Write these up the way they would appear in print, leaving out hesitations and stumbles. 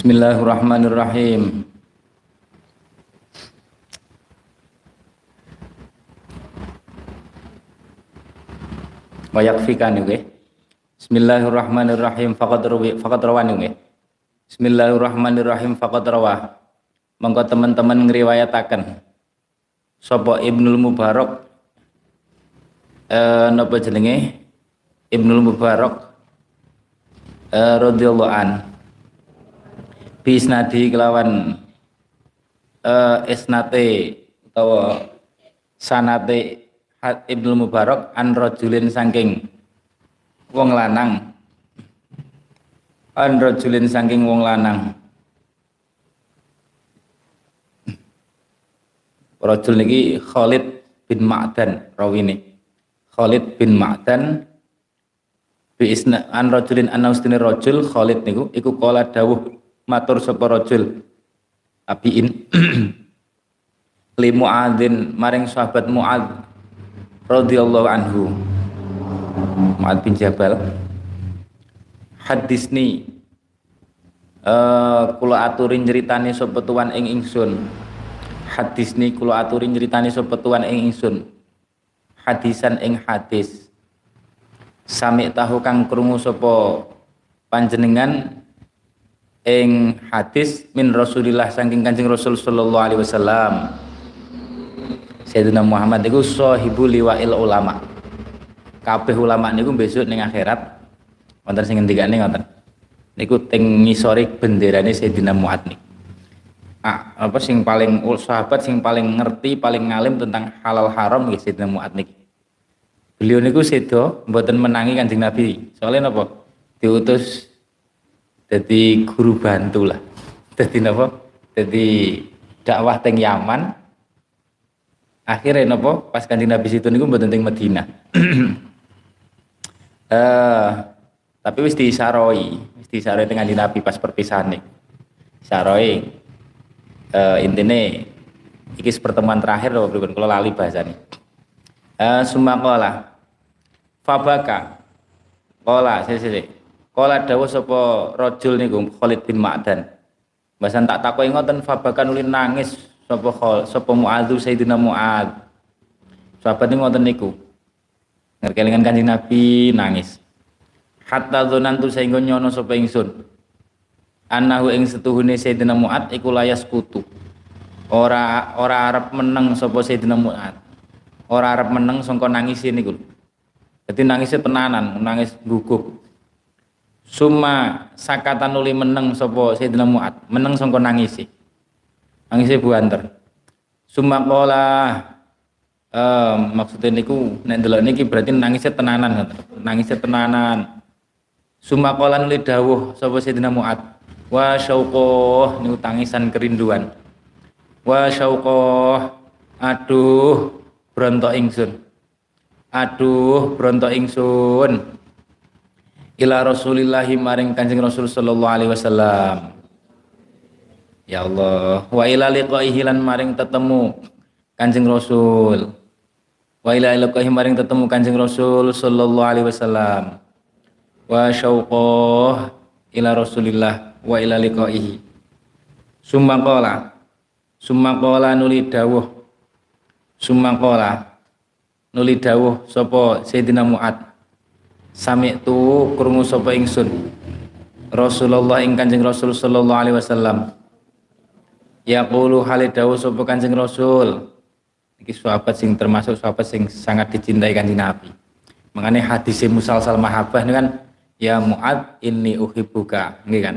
Bismillahirrahmanirrahim. Wa yakfikan nggih. Bismillahirrahmanirrahim faqad rawah nggih. Bismillahirrahmanirrahim faqad rawah. Monggo teman-teman ngriwayataken. Sapa Ibn al-Mubarak napa jenenge? Ibn al-Mubarak radhiyallahu anhu. Bisnadi kelawan isnate atau sanate Ibnu Mubarak an rajulin saking wong lanang rajul niki Khalid bin Ma'dan rawine Khalid bin Ma'dan bi isna an rajulin an ustini rajul Khalid niku iku kala dawuh matur sapa rajul abiin li Mu'adhin maring sahabat Mu'adh radhiyallahu anhu Mu'adh bin Jabal hadisni kula aturin ceritane sapa tuan ing ingsun hadisan ing hadis sami tahu kang krungu sapa panjenengan ing hadis min Rasulillah saking Kanjeng Rasul sallallahu alaihi wasallam Sayyidina Muhammad iku sahibu liwail ulama kabeh ulama niku besok ning akhirat wonten sing ngendikane ngoten niku teng ngisore benderane Sayyidina Mu'adh niku apa sing paling sahabat sing paling ngerti paling ngalim tentang halal haram nggih Sayyidina Mu'adh niku beliau niku sedo mboten menangi Kanjeng Nabi soalnya napa diutus jadi guru bantu lah jadi apa? Jadi dakwah teng Yaman akhirnya apa? Pas Kanjeng Nabi situ niku mboten teng Madinah tapi wis diisaroi teng Kanjeng Nabi pas perpisahan niku isaroi intine iki pertemuan terakhir lho pripun kula lali bahasane sumakola fabaka kola Kala dawuh sapa rajul niku Khalid bin Ma'dan. Mbasan tak takoki ngoten fabakan ulin nangis sapa Mu'adh Sayyidina Mu'adh. Sahabat ngoten niku. Ngerkelingan Kanjeng Nabi nangis. Hatta dzonantu sehingga nyono sapa ingsun. Annahu ing setuhune Sayyidina Mu'adh iku layas kutu. Ora arep meneng sapa Sayyidina Mu'adh. Ora arep meneng sangka nangisi niku. Dadi nangisnya tenanan, nangis gugup. Suma sakatan uli meneng sapa Sayyidina Mu'adh meneng sangka nangisi buanter suma kala maksudnya niku nek delok niki berarti nangisnya tenanan suma kala nuli dawuh sapa Sayyidina Mu'adh wa syauqoh niku tangisan kerinduan wa syauqoh aduh brontok ingsun ila Rasulillahi maring Kanjeng Rasul sallallahu alaihi wasallam. Ya Allah, wa ila liqaihi lan maring tetemu Kanjeng Rasul. Wa ila liqaihi maring tetemu Kanjeng Rasul sallallahu alaihi wasallam. Wa syauqoh ila Rasulillah wa ila liqaihi. Sumangkola nuli dawuh sapa Sayyidina Mu'adh sami tu krungu sapa ingsun Rasulullah ing Kanjeng Rasul sallallahu alaihi wasallam yaqulu halid dawuh sapa Kanjeng Rasul iki sahabat sing termasuk sahabat sing sangat dicintai Kanjeng Nabi makane hadise musalsal mahabbah niku kan ya Mu'adh inni uhibbuka nggih kan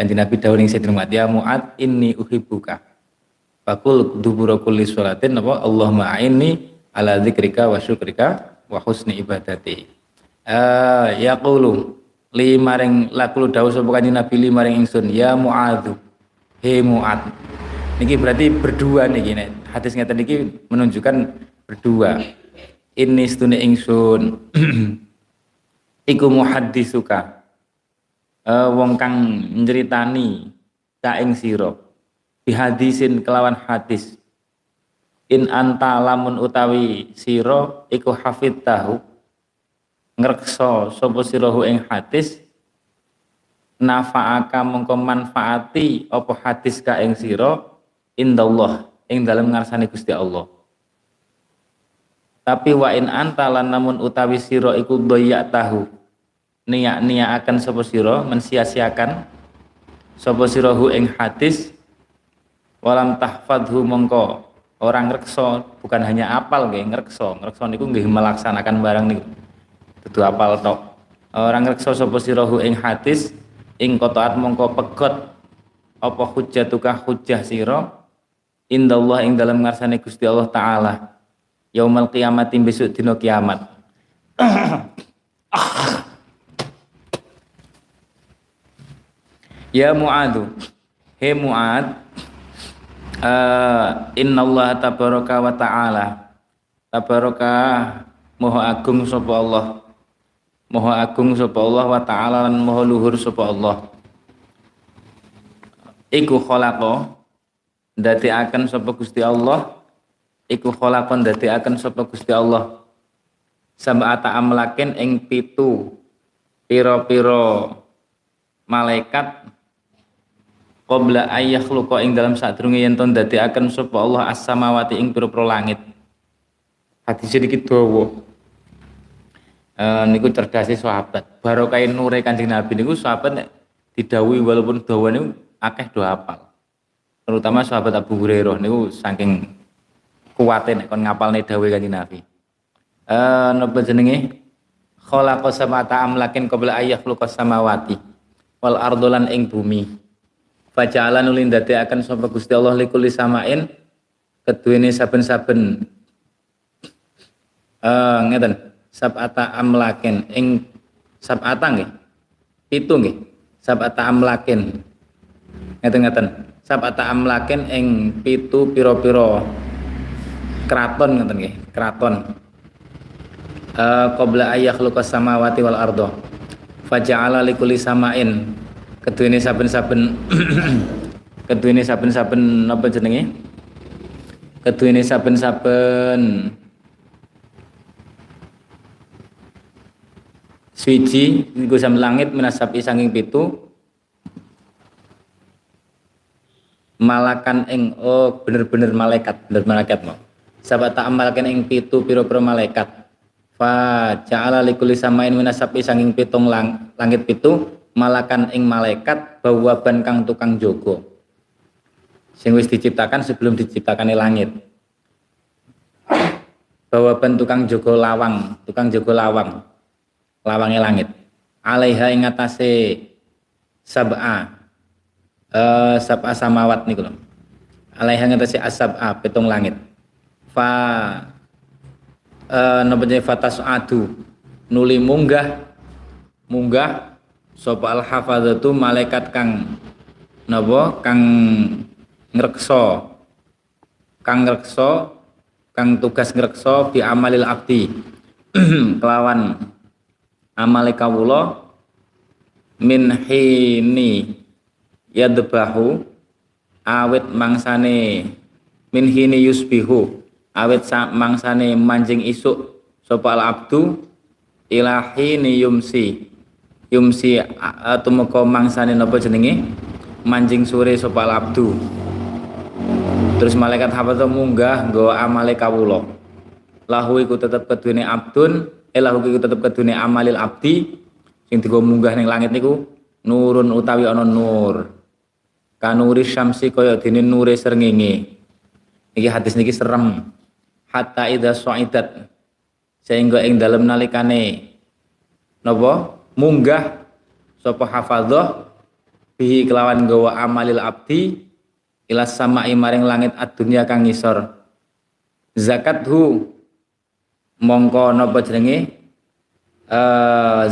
Kanjeng Nabi dawuh ning Sayyidina Mu'adh ya Mu'adh inni uhibbuka faqul dubura kulli sholatin apa Allahumma a'inni ala dzikrika wa syukrika wa husni ibadati yaqulu li maring lakulu dawuh sapa Kanjeng Nabi li maring ingsun ya Mu'adh he Mu'adh niki berarti berdua niki nek hadis ngeten niki menunjukkan berdua ini stune ingsun iku muhaddisuka wong kang nyeritani ka ing sira bihadisin kelawan hadis in anta lamun utawi sira iku hafid tahu ngrekso sapa sirahu ing hadis nafa'aka mongko manfaati apa hadis ka ing sira indallah ing dalem ngarsane Gusti Allah. Tapi wa in anta lan namun utawi sira iku doyak tahu niat-niat akan sapa sira mensia-siakan sapa sirahu ing hadis walam tahfadhu mongko orang ngrekso bukan hanya apal nggih ngrekso niku nggih melaksanakan barang niku dudu apal tok orang ngrekso sapa sirahu ing hadis ing kotaat mongko pegot apa hujjatuka hujjah sira indallah ing dalam ngarsane Gusti Allah taala yaumul qiyamati besok dina kiamat. Ya Mu'adh, he Mu'adh, innallaha tabaraka wa taala tabaraka maha agung sapa Allah. Maha agung sapa Allah wa ta'ala lan maha luhur sapa Allah. Iku khalaqa ndadekaken sapa Gusti Allah. Iku khalaqa ndadekaken sapa Gusti Allah. Sama'ata amlaken ing pitu pira-pira malaikat qabla ayakhluqa ing dalam sadurunge yen to ndadekaken sapa Allah as-samawati ing pira-pira langit. Hadis sedikit dawa. Niku cerdasnya sahabat, barokain nure kanjeng Nabi niku sahabat didhawuhi walaupun dawa niku akeh do hafal. Terutama sahabat Abu Hurairah niku saking kuwate nek kon ngapalne dawuhe kanjeng Nabi. Napa jenenge? Khalaqa samata amlakin qabla ayakhluqas samawati wal ardulan ing bumi. Faja'alan ulindadekaken sapa Gusti Allah likuli samain keduwene saben-saben ngeten sab'ata amlaken ing sab'ata nggih pitu nggih sab'ata amlaken ngeten-ngeten sab'ata amlaken ing pitu pira-pira kraton ngeten nggih kraton qabla ayakhluqas samawati wal ardh faja'ala likulli samain keduwene saben-saben keduwene saben-saben napa jenenge keduwene saben-saben suci niku sam langit minasabi sanging pitu malakan ing oh bener-bener malaikat bener malaikat mau sabata amalakan ing pitu pira-pira malaikat fa ja'ala likulli samain minasabi sanging pitung langit pitu malakan ing malaikat bawaban kang tukang jaga sing wis diciptakan sebelum diciptakane langit bawaban tukang jaga lawang lawange langit alaiha ing atase sab'a sab'a samawat niku lho alaiha ing atase asab'a pitung langit fa nabane fatas adu nuli munggah sapa al hafazatu malaikat kang napa kang tugas ngrekso bi amalil abdi kelawan amale kawula min hini yadbahu awet mangsane min hini yusbihu awet mangsane manjing isuk sapa al-abdu ila hini yumsi tumeka mangsane napa jenenge manjing sore sapa al-abdu terus malaikat hafadzah munggah nggawa amale kawula lahu iku tetep kedune abdun elahu iku tetep kedune amalil abdi sing digo munggah ning langit niku nurun utawi ana nur kanuri syamsi kaya dene nure srengenge iki hadis niki serem hatta idza soidat sehingga ing dalem nalikane napa munggah sapa hafadzah bihi kelawan gawa amalil abdi ila sama'i maring langit adunya kang ngisor zakathu mongko napa jenenge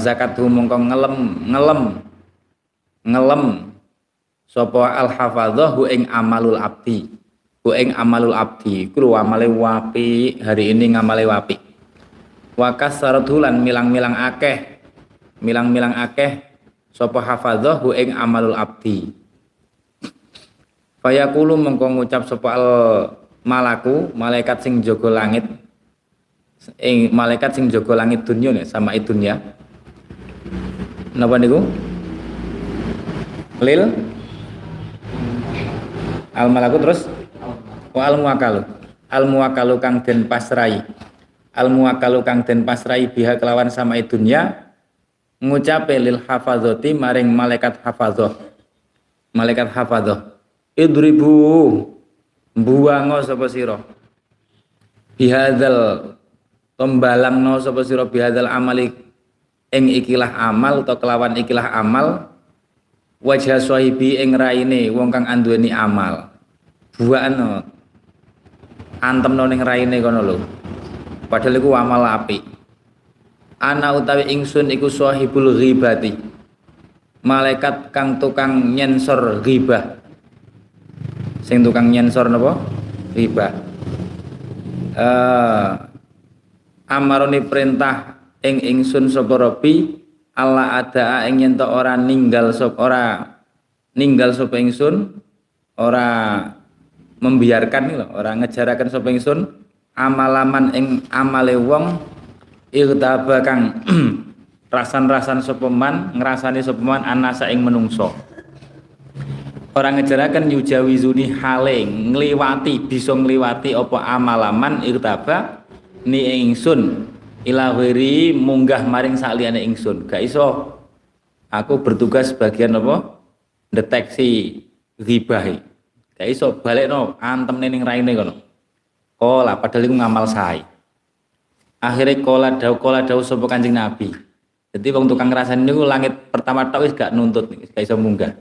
zakathu mongko ngelem sapa al hafadhahu ing amalul abdi ku ing amalul abdi ku amale wapi hari ini ngamale wapi wa kasaratu lan milang-milang akeh sapa hafadhahu ing amalul abdi fayaqulu mongko ngucap sapa al malaku malaikat sing jaga langit malaikat sing jaga langit dunya sama dunya napa niku lil al malaku terus wa al muwakkalu, al muwakkalu kang den pasrai, al muwakkalu kang den pasrai biha kelawan samae dunya ngucape lil hafazati maring malaikat hafazah, malaikat hafazah idribu buango sapa sira bihadzal tombalangno sapa sira bihadzal amali ing ikilah amal atau kelawan ikilah amal wajah sahibi ing raine wong kang anduweni amal buakno antemno ning raine kono lho padahal iku amal apik ana utawi ingsun iku sahibul ghibati malaikat kang tukang nyensor ghibah sing tukang nyensor napa riba amaroni perintah ing ingsun sapa rabi ala ada ing yen to ora ninggal sapa ingsun ora membiarkan lho ora ngejaraken sapa ingsun amalaman ing amale wong irtaba kang rasan-rasan sapa man ngrasani sapa man anasa ing menungso orang ngejarakan yujawizuni hale ngliwati bisa ngliwati apa amalaman irtaba ni ingsun ila ghairi munggah maring saliyane ingsun gak iso aku bertugas bagian apa deteksi ribahi gak iso balekno antemne ning raine kono kola padahal iku ngamal sae akhire kola dawu sapa Kanjeng Nabi dadi wong tukang ngrasani niku langit pertama tok wis gak nuntut gak iso munggah.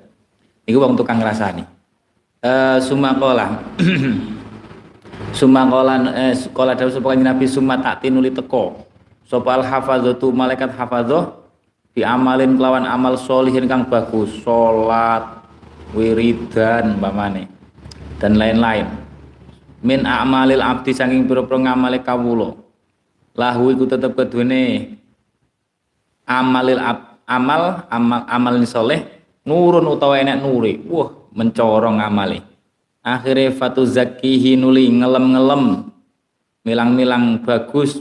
Iku wong tukang ngrasani. Sumakola dawuh sapa Kanjeng Nabi sumatak tinuli teko. Sapa al hafazatu malaikat hafazah diamalin kelawan amal sholihin kang bagus, salat, wiridan umpamane dan lain-lain. Min a'malil abdi saking pira-pira ngamale kawula. Lahu iku tetep keduwene amalin sholih nurun utawa enak nuri wah mencorong amale akhire fatu zakihi nuli ngelem-ngelem milang-milang bagus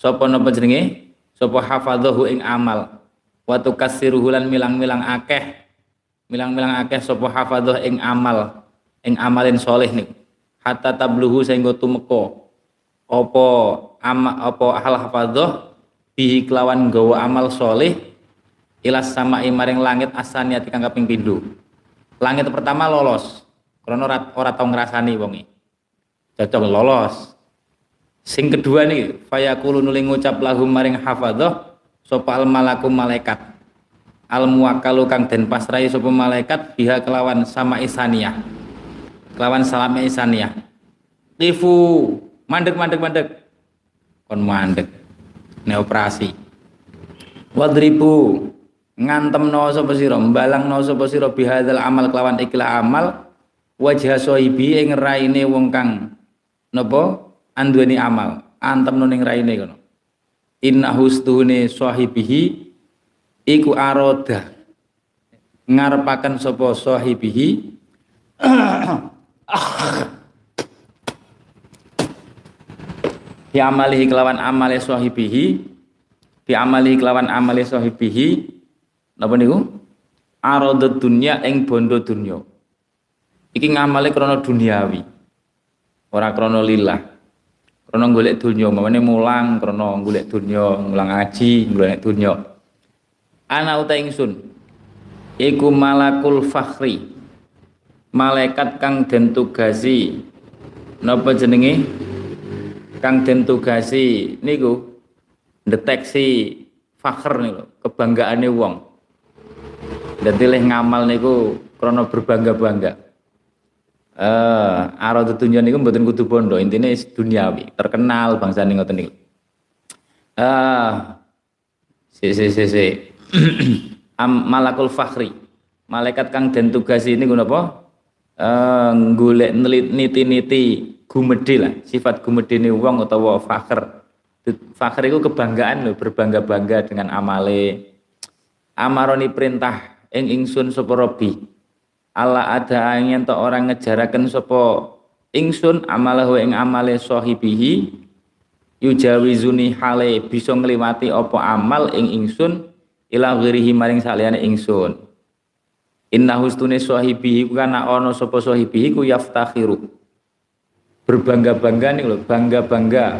sapa napa jenenge sapa hafadhahu ing amal watu kasiruhulan milang-milang akeh sapa hafadhah ing amal ing amalin saleh niku hatta tabluhu sehingga tumeka apa hal hafadhah bihi kelawan gawa amal soleh ilas sama maring langit asaniati kang kaping pindho langit pertama lolos karena ora tau ngrasani wonge cocok lolos sing kedua nih fayaqulu nuli ngucap lahum maring hafadzah sapa al malaku malaikat al muwakkalu kang den pasrai sapa malaikat biha kelawan sama isaniyah kelawan salame isaniyah rifu mandek kon mandek neoperasi wadribu ngantemno sapa sira mbalangno sapa sira bihadzal amal kelawan ikhla amal wajha sahibi ing raine wong kang napa anduweni amal antemno ning raine kono inna hustune sahibihi iku aroda ngarepaken sapa sahibihi diamalihi kelawan amale sahibihi napa niku aradud dunya ing bondo dunya iki ngamale krana duniawi ora krana lillah krana golek dunya mamane mulang krana golek dunya mulang aji golek dunya ana uta ingsun iku malakul fakhri malaikat kang den tugasi napa jenenge kang den tugasi niku deteksi fakhr niku kebanggaane wong. Dadi leh ngamal niku krana berbangga-bangga. Arah tunjone niku mboten kudu bondo, intine duniawi, terkenal bangsane ngoten niku. Malakul fakhri. Malaikat kang den tugasi niku napa? Golek niti-niti gumedhe lah sifat gumedhene wong utawa fakhr. Fakhr iku kebanggaan lho, berbangga-bangga dengan amale. Amaroni perintah ing ingsun sapa rabi. Ala ada yen to ora ngejaraken sapa ingsun amalahu ing amale sahibihi yujawizuni hale bisa ngliwati apa amal ing ingsun ila ghirihi maring saliyane ingsun. Inna hustune sahibihi ku kana ana sapa sahibihi ku yaftakhiru. Berbangga-bangga nih lho, bangga-bangga.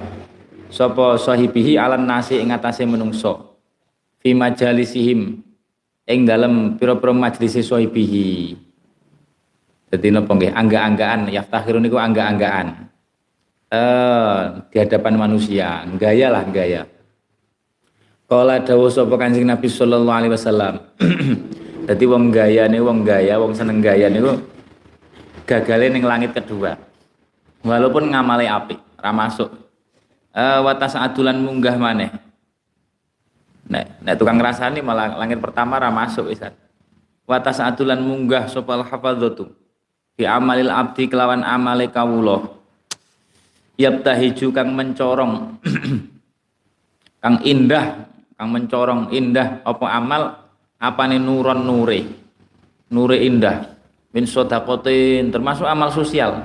Sapa sahibihi alan nasi ing atase menungso. Fi majalisihim ing dalem pira-pira majlise sahibihi. Dadi napa nggih angga-anggaan, yaftakhiru niku angga-anggaan. Di hadapan manusia, gaya lah gaya. Kala dawuh sapa Kanjeng Nabi sallallahu alaihi wasallam. Dadi wong gayane wong gaya, wong seneng gaya niku gagale ning langit kedua. Walaupun ngamale apik, ra masuk. Watas adulan munggah maneh. Nek tukang ngrasani malah langit pertama ra masuk pisan. Watas adulan munggah sapa al-hafadzatu. Fi amalil abdi kelawan amale kawula. Yabtahiju kang mencorong kang indah kang mencorong indah apa amal apane nuron nure indah min sodakotin termasuk amal sosial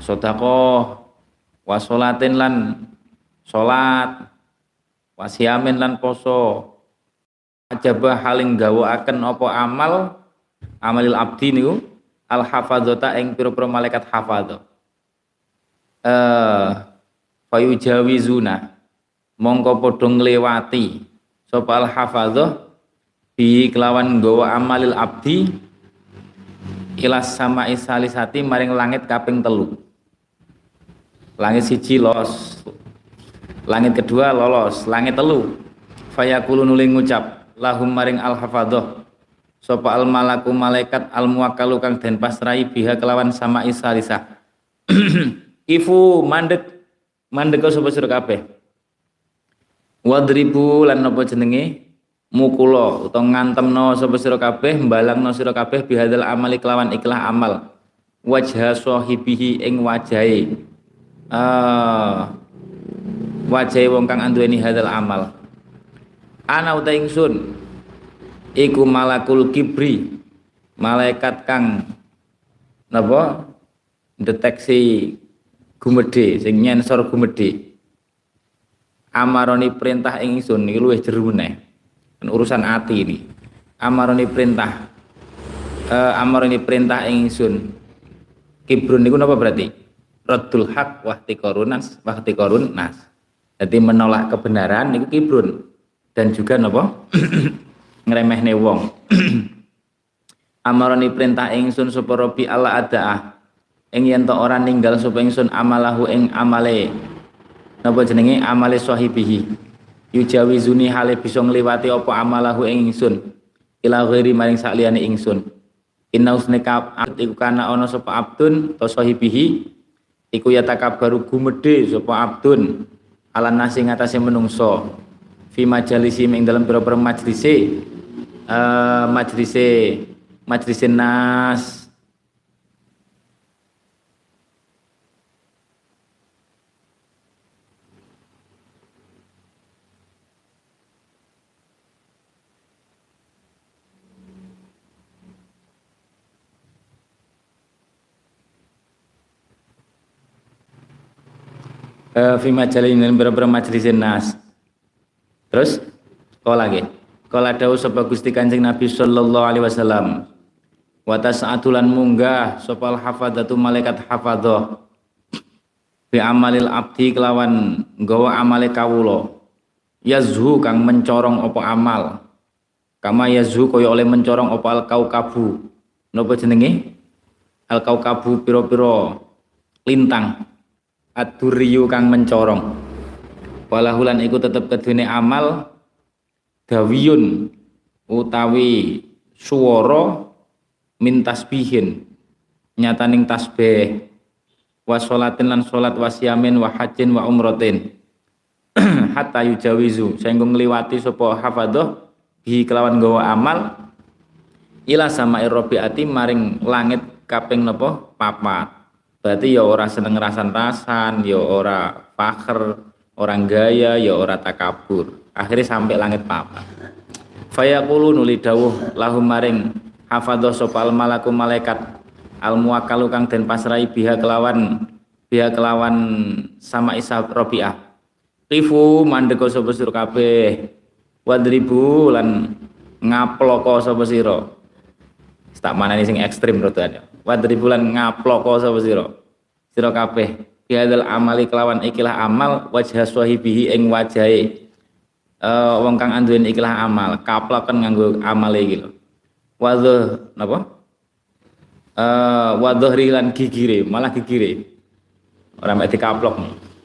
sodakoh wasolatin lan solat wasiamin lan poso ajabah haling gawa akan apa amal amalil abdi niku al hafadzota ing pira-pira malaikat hafadzah fayujawizuna mongko padha nglewati sapa al hafadzah bi kelawan nggawa amalil abdi ilas sama'i salisati maring langit kaping 3. Langit 1 los, langit kedua lolos, langit 3 fayaqulu nuli ngucap lahum maring al hafadzah sapa al malaku malaikat al muwakkalu kang den pasrai biha kelawan sama'i salisah ifu mandek sapa sira kabeh wadribu lan napa jenenge mukula utawa ngantemno sapa sira kabeh mbalangno sira kabeh bihadzal amali kelawan ikhlas amal wajha sahibihi ing wajahe wajahe wong kang anduweni hadzal amal ana uta ingsun iku malakul kibri malaikat kang napa deteksi gumedhe sing nyensor gumedhe amaroni perintah ingsun iki luwih jero meneh urusan ati ini amaroni perintah ingsun kibrun niku napa berarti raddul haq wahtiqarunas dadi menolak kebenaran niku kibrun dan juga napa ngremehne wong amaroni perintah ingsun supaya bi Allah adaah ing yen to ora ninggal sapa ingsun amalahu ing amale napa jenenge amale sahibihi yujawizuni hale bisa ngliwati apa amalahu ing ingsun ila ghairi maring sakliyane ingsun inna usnika iku kana ana sapa abdun to sahibihi iku yatakabbaru gumedhe sapa abdun ala nasi ngatasé menungso fi majalisi ing dalem pira-pira majlise majlise nas fi majalin dan beberapa majlisin nas. Terus kala nggih. Kala dawuh sapa Gusti Kanjeng Nabi sallallahu alaihi wasallam. Wa tas'atulan munggah sapa al-hafadzatu malaikat hafadzah. Bi amalil abdi kelawan nggawa amale kawula. Yazhu kang mencorong apa amal. Kama yazhu kaya oleh mencorong apa al-kaukabu. Napa jenenge? Al-kaukabu pira-pira lintang. Aduriyu kang mencorong walahulan iku tetep kedune amal dawiyun utawi suwara min tasbihin nyataning tasbih wasolatin lan solat wasyamin wa hajjin wa umratin hatta yujawizu sehingga ngliwati sapa hafadzah bi kelawan gawa amal ila samair rabiati maring langit kaping napa 4. Berarti ya ora seneng rasan-rasan, ya ora fakir, orang gaya, ya ora takabur. Akhirnya sampai langit 4. Fayaqulu nuli dawuh lahum maring hafadzah sapa al malaku malaikat al muwakkalu kang den pasrai biha kelawan sama isa rabi'ah. Qifu mandeka sapa sira kabeh wadribu lan ngaploko sapa sira. Tak manani sing ekstrem rodane. Wadribulan ngaploko sapa sira. Sira kabeh biadal amali kelawan ikilah amal wajha sahibihi ing wajahe wong kang anduwen ikilah amal, kaplaken nganggo amale iki lho. Wadh napa? Wadhri lan gigire, malah gigire. Ora mek dikaplok.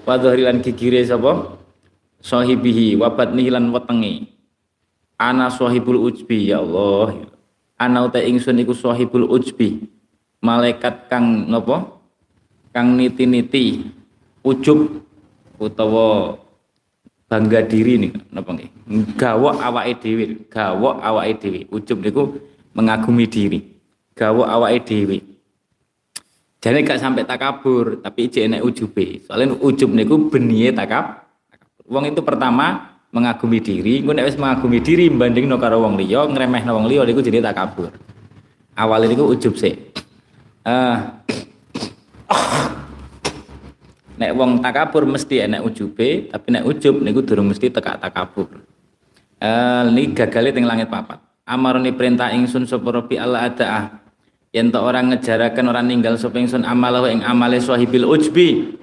Wadhri lan gigire sapa? Sahibihi wabat nihilan wetenge. Ana sahibul ujbi, ya Allah. Ana uta ingsun iku sahibul ujbi. Malaikat kang napa? Kang niti-niti ujub utawa bangga diri nih napa nggih? Gawok awake dhewe, gawok awake dhewe. Ujub niku mengagumi diri. Gawok awake dhewe. Jane gak sampai takabur, tapi iki enek ujube. Soalnya ujub niku benihe takabur. Wong itu pertama mengagumi diri, engko nek wis mengagumi diri bandingno karo wong liya, ngremehno wong liya niku jenenge takabur. Awale niku ujub sik. Nek wong takabur mesti enek ujube, tapi nek ujub niku durung mesti tekak takabur. Niki gagale teng langit papat. Amarone perintah ingsun sapa Rabbi Allah adaa. Yen ta ora ngejaraken ora ninggal sapa ingsun amalahu ing amale sahibil ujbi.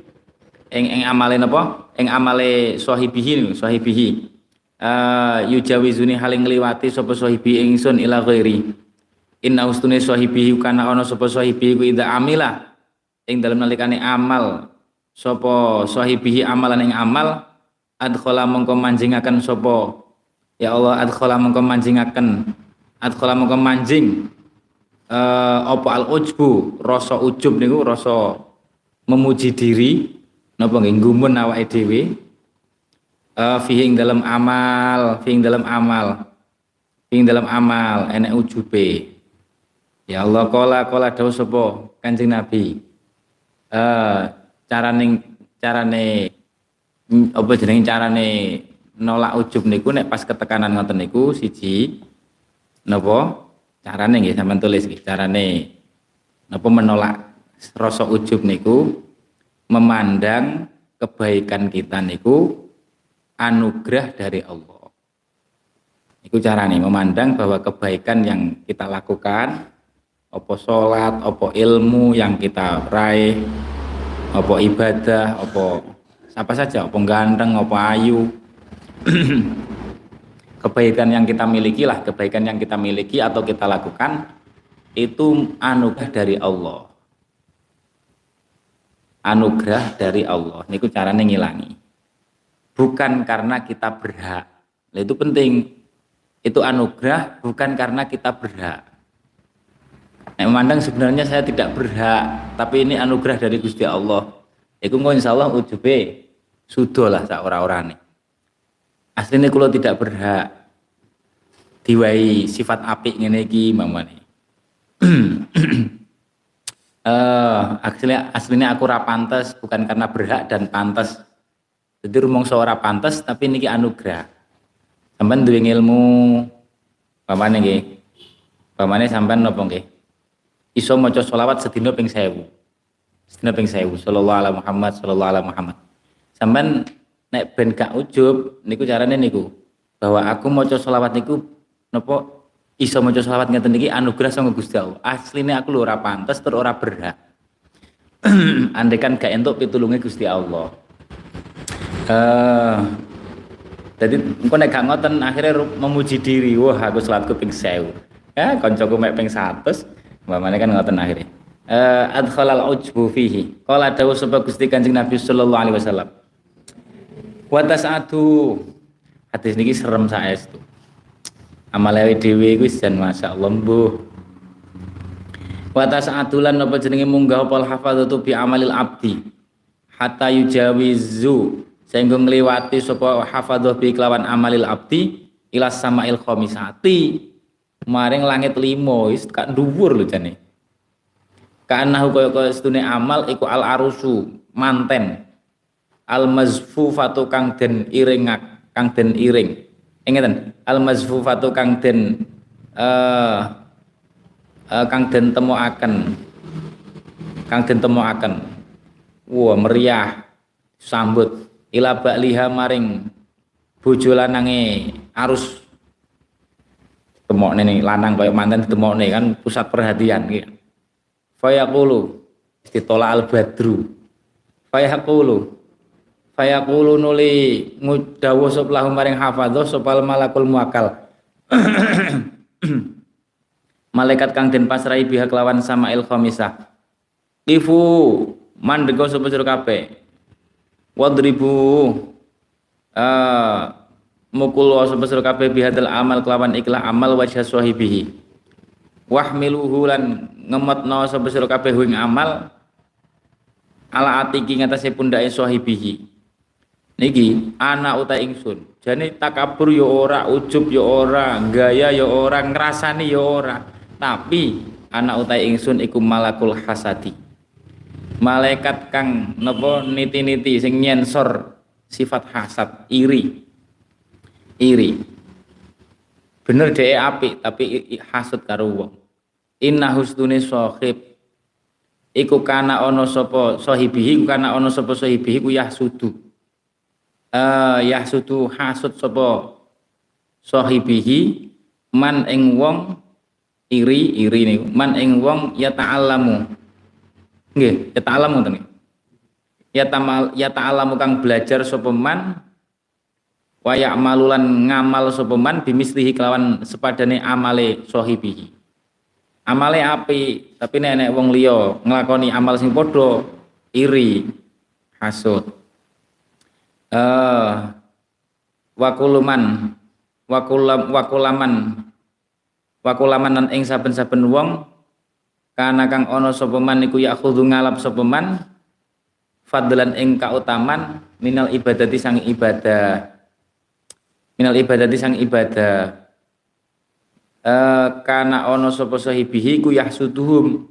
Ing amale napa? Ing amale sahibihi, sahibihi. Yujawizuni haling liwati sapa sahibi ingsun ila ghairi. Inna ustune sahibihi kana ana sapa sahibi ku ida amila. Ing dalem nalikane amal sapa sahibihi amalan ing amal adkhala mongko manjingaken sapa ya Allah adkhala mongko manjingaken adkhala mongko manjing apa al ujbu rasa ujub niku rasa memuji diri napa nggih gumun awake dhewe fihing dalam amal fihing dalam amal enek ujube ya Allah kala dawuh sapa Kanjeng Nabi carane apa jenenge carane nolak ujub niku nek pas ketekanan ngoten niku siji napa carane nggih sampean tulis nggih carane napa menolak rasa ujub niku memandang kebaikan kita niku anugerah dari Allah. Niku carane memandang bahwa kebaikan yang kita lakukan, apa salat, apa ilmu yang kita raih, apa ibadah, apa saja, apa ganteng, apa ayu. Kebaikan yang kita miliki lah, kebaikan yang kita miliki atau kita lakukan itu anugerah dari Allah. Anugerah dari Allah, niku carane ngilangi. Bukan karena kita berhak. Nah, itu penting. Itu anugerah bukan karena kita berhak. Nek memandang sebenarnya saya tidak berhak, tapi ini anugerah dari Gusti Allah. Iku engko insyaallah ujube sudalah sak ora-orane. Asline kula tidak berhak. Diwai sifat apik ngene iki mamane. Aslinya aku ora pantes bukan karena berhak dan pantes. Jadi rumangsa ora pantes tapi niki anugerah. Sampeyan duwe ilmu pamane nggih. Pamane sampeyan napa nggih? Iso maca selawat sedina ping 1000. Sedina ping 1000 sallallahu alaihi Muhammad sallallahu alaihi Muhammad. Sampeyan nek ben gak ujub niku carane niku. Bahwa aku maca selawat niku napa iso maca selawat ngeten iki anugerah saka Gusti Allah. Asline aku lho ora pantes tur ora berhak. Andekan gak entuk pitulunge Gusti Allah. Jadi engko nek gak ngoten akhire memuji diri, wah aku salatku ping 1000. Ya kancaku mek ping 100, umpamane kan ngoten akhire. Adkhalal ujbu fihi. Qala dawuh sapa Gusti Kanjeng Nabi sallallahu alaihi wasallam. Wa tas'adu. Hadis niki serem saestu. Amale dhewe kuwi jan masyaallah mbuh. Wa tas'adulan apa jenenge munggah apa hafadzatu bi amalil abdi hatta yujawizu sehingga ngliwati sapa hafadzah bi kelawan amalil abdi ila samail khamisati maring langit 5 wis kak dhuwur lho jane. Kana kaya setune amal iku al arusu manten al mazfufatu kang den iringak kang den iring. Ingeten al-mazfufatu kang den temoaken wah meriah sambut ila bakliha maring bojo lanange arus temok nih lanang kayak mantan temok nih kan pusat perhatian gitu. Fayaqulu istitola al-badru. Fayaqulu fayaqulu nuli ngudawu soplahu maring hafadho sopal malakul muakal. Malaikat kang den pasrai bihak lawan sama il khamisah. Ifu mandego sapa sira kabeh. Wadribu mukul sapa sira kabeh bihadal amal kelawan ikhlas amal wajha sahibihi. Wahmiluhu lan ngemetna sapa sira kabeh ing amal ala atiki ngatasi pundake sahibihi. Niki ana uta ingsun. Jane takabur yo ora, ujub yo ora, gaya yo ora, ngrasani yo ora. Tapi ana uta ingsun iku malakul hasadi. Malaikat kang napa niti-niti sing nyensor sifat hasad, iri. Iri. Bener dhek apik tapi hasud karo wong. Inna husdune sahib. Iku kana ana sapa sahibihi, kana ana sapa sahibihi ku yahsudu. Yahsudu hasud sapa sahibihi man ing wong iri niku man ing wong yata'allamu. Nggih, ta'allamu to niki. Yata'allamu kang belajar sapa man wa ya'malu lan ngamal sapa man bimislihi kelawan sepadane amale sahibihi. Amale apik, tapi nek enek wong liya nglakoni amal sing padha iri, hasud. Wakulaman ing saben-saben wong kana kang ana sapa man iku yakhudhu ngalap sapa man fadlan ing kautaman minal ibadati sang ibadah kana ana sapa sahibihi ku yahsuduhum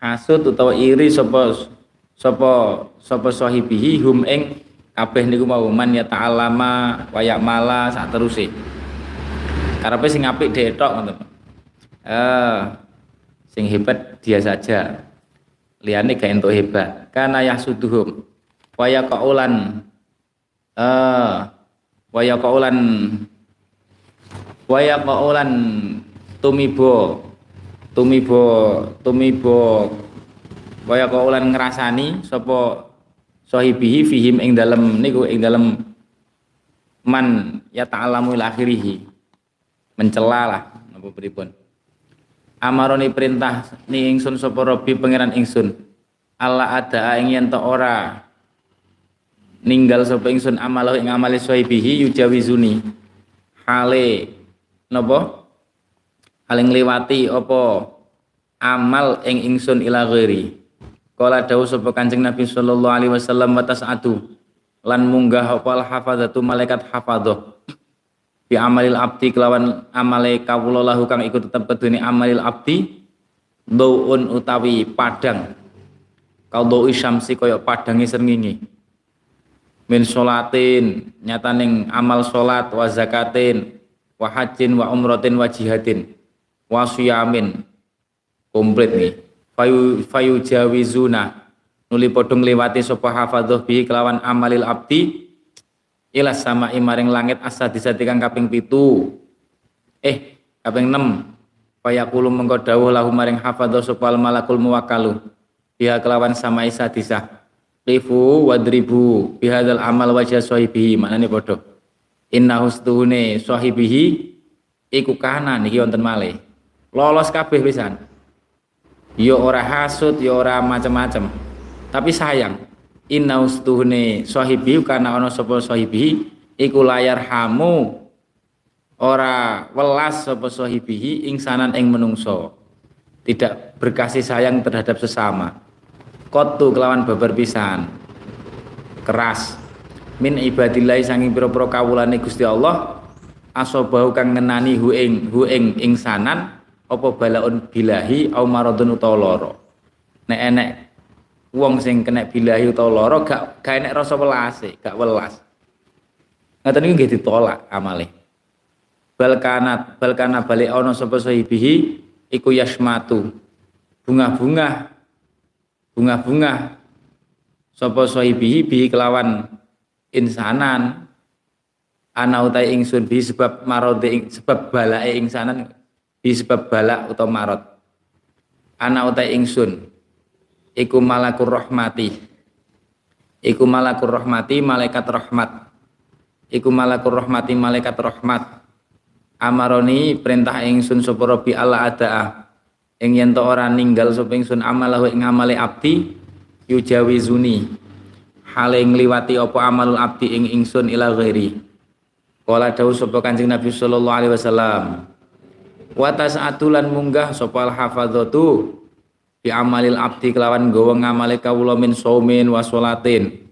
hasud utawa iri sapa sahibihi hum ing kabeh niku mau man ya ta'alama wa ya'mala sateruse karepe sing apik dhek tok ngono. Sing hebat dia saja. Liane gak entuk hebat. Kana yahsuduhum wa yaqaulan tumibo wa yaqaulan ngrasani sapa sahibihi fihim ing dalem niku ing dalem man ya ta'alamu ila akhirih. Mencelalah napa pripun amaroni perintah ni ingsun sapa Rabbi pangeran ingsun Allah ada ing yen ta ora ninggal sapa ingsun amalah ing amale sahibihi yujawizuni hale napa hale ngliwati apa amal ing ingsun ila ghairi kala dawuh sapa Kanjeng Nabi sallallahu alaihi wasallam watas'atu lan munggah apa hafadzatu malaikat hafadzah bi amalil abdi kelawan amale kawula lahu kang iku tetep kedune amalil abdi dauun utawi padang kaudoi syamsi kaya padange srengenge min salatin nyataning amal salat wa zakatin wa hajjin wa umratin wa jihadin wa siyamin komplit iki fayu jawizuna nuli padha ngliwati sapa hafadzah bi kelawan amalil abdi ila sama imaring langit asadisati kang kaping 7 kaping 6 fayaqulu mengko dawuh lahu maring hafadzah supal malakul muwakkalu biha kelawan sama isadisah rifu wadribu bihadzal amal wajha sahibihi maknane padha inna hustune sahibihi iku kana niki wonten malih lolos kabeh pisan ya ora hasud ya ora macam-macam tapi sayang inna ustuhne sahibi kana ana sapa sahibi iku layar hamu ora welas sapa sahibi insanan ing menungso tidak berkasih sayang terhadap sesama qattu kelawan babar pisan keras min ibadillahi sanging pira-pira kawulane Gusti Allah asobau kang ngenani hu ing insanan apa balaun bilahi au maradun utawa lara nek enek wong sing kena bilahi utawa lara gak enek rasa welase, gak welas. Ngoten niku nggih ditolak amale. Balkana balik ana sapa sahibihi iku yasmatu. Bunga-bunga sapa sahibihi bi kelawan insanan ana utahe ingsun bi sebab marode sebab balae insanan hisbab balak utawa marot. Ana utai ingsun iku malakur rahmati. Iku malakur rahmati malaikat rahmat. Iku malakur rahmati malaikat rahmat. Amaroni perintah ingsun sapa Rabbi Allah adaa. Ing yen to ora ninggal sapa ingsun amalahu ing amale abdi yujawizuni. Hale ngliwati apa amalul abdi ing ingsun ila ghairi. Kala dawuh sapa Kanjeng Nabi sallallahu alaihi wasallam. Wa tas'atulan munggah sapa al-hafadzatu bi amalil abdi kelawan gawa ngamale kawula min saumin wa sholatin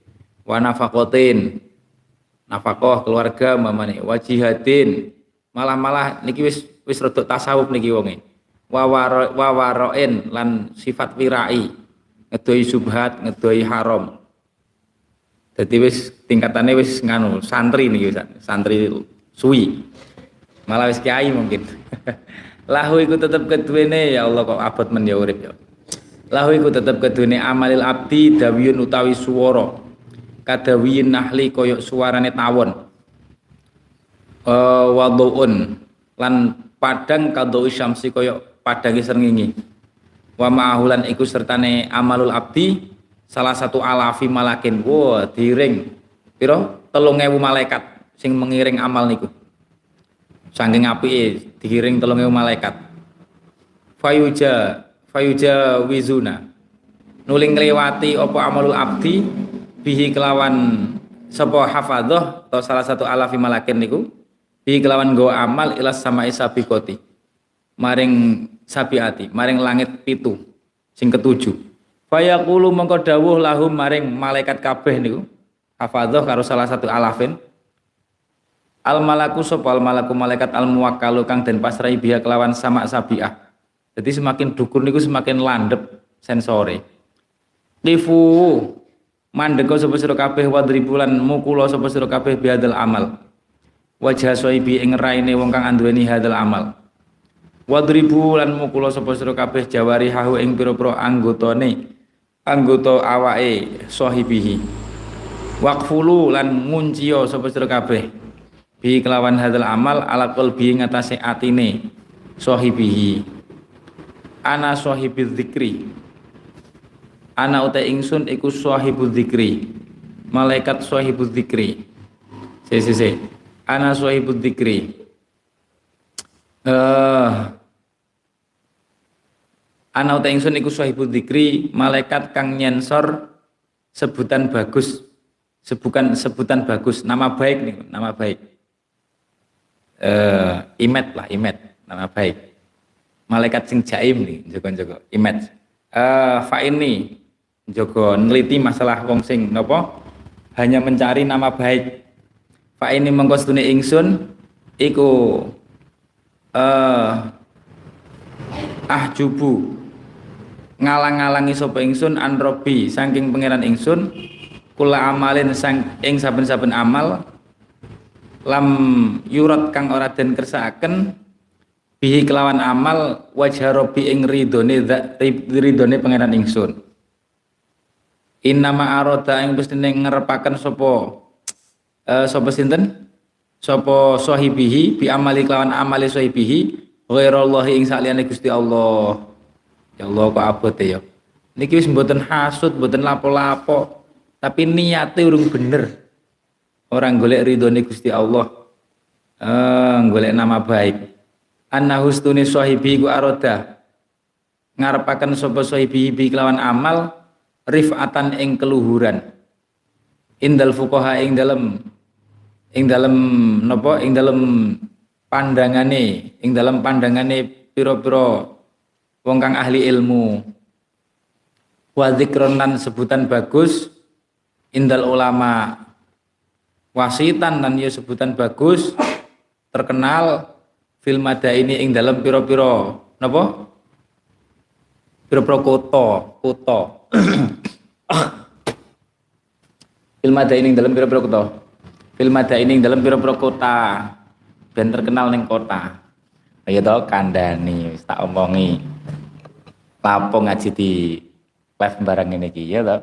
wa nafaqatin. Nafaqah keluarga mamane wajihatin. Malah niki wis rada tasawuf niki wonge. Wawaroin lan sifat wirai. Ngedoi subhat, ngedoi haram. Jadi wis tingkatannya wis nganu santri nih Ustaz, santri suwi. Malah wis kiai mungkin. Lahu iku tetep keduwene ya Allah kok abot men ya urip ya. Lahu iku tetep keduwene amalil abdi dawiyun utawi swara. Kadawiyin nahli koyok suarane tawon. Wadhuun lan padang kadoi syamsi koyok padangi srengenge. Wa ma'ahulan iku sertane amalul abdi salah satu alafi malakin, wah diring piro 3000 malaikat sing mengiring amal niku saking apike diiring 3000 malaikat. Fayuja wizuna nuling ngliwati apa amalul abdi bihi kelawan sapa hafadzah atau salah satu alafi malakin niku bihi kelawan go amal ilas sama isabiqoti maring sabiati maring langit pitu sing ketujuh. Fayaqulu mongko dawuh lahum maring malaikat kabeh niku hafadzah karo salah satu alafin al malaku sapa al malaku malaikat al muwakkalu kang den pasrai biha kelawan sama sabiah. Jadi semakin dukur niku semakin landhep sensore. Lifu mandeka sapa sira kabeh wadribulan mukula sapa sira kabeh bihadal amal. Wajha soibi ing raine wong kang anduweni hadal amal. Wadribulan mukula sapa sira kabeh jawari hahu ing pira-pira anggotane. Anggota awake sahibihi waqfulu lan ngunciya sapa sira kabeh bi kelawan hadzal amal ala qalbi ngatasé atine sahibihi. Ana sahibiz dzikri, ana uta ingsun iku sahibuz dzikri malaikat sahibuz dzikri ana sahibuz dzikri ana uta ingsun iku sahibud dzikri malaikat kang nyensor sebutan bagus sebutan bagus nama baik nih nama baik imet lah imet nama baik malaikat sing jaim nih jaga imet fa ini jaga neliti masalah wong sing napa hanya mencari nama baik. Fa ini mengkostune ingsun iku ahjubu ngalang-alangi sapa ingsun an Rabbi saking pangeran ingsun kula amalin sang ing saben-saben amal lam yurat kang ora den kersakaken bihi kelawan amal wajha Rabbi ing ridone ridone pangeran ingsun. Innama arada ing mesti ngrepaken sapa sinten sapa sahibihi bi amali kelawan amali sahibihi ghairallahi ing saliyane Gusti Allah. Ya Allah kok abot ya. Niki wis mboten hasud, mboten lapo-lapo, tapi niate urung bener. Orang golek ridhone Gusti Allah. Golek nama baik. Annahu stuni sahibi ku aroda. Ngarepaken sapa sahibi bi kelawan amal rifatan ing keluhuran. Indal fuqaha ing dalem napa ing dalem pandangane ing dalam pandangane pira-pira wong kang ahli ilmu wa dzikron lan sebutan bagus indal ulama wasitan lan ya sebutan bagus terkenal fil madaini ing dalam pira-pira napa pira-pira kota fil madaini ing dalam pira-pira kota fil madaini ing dalam pira-pira kota ben terkenal ning kota. Ya to kandhani wis tak omongi. Lapo ngaji di live barang ngene iki ya to.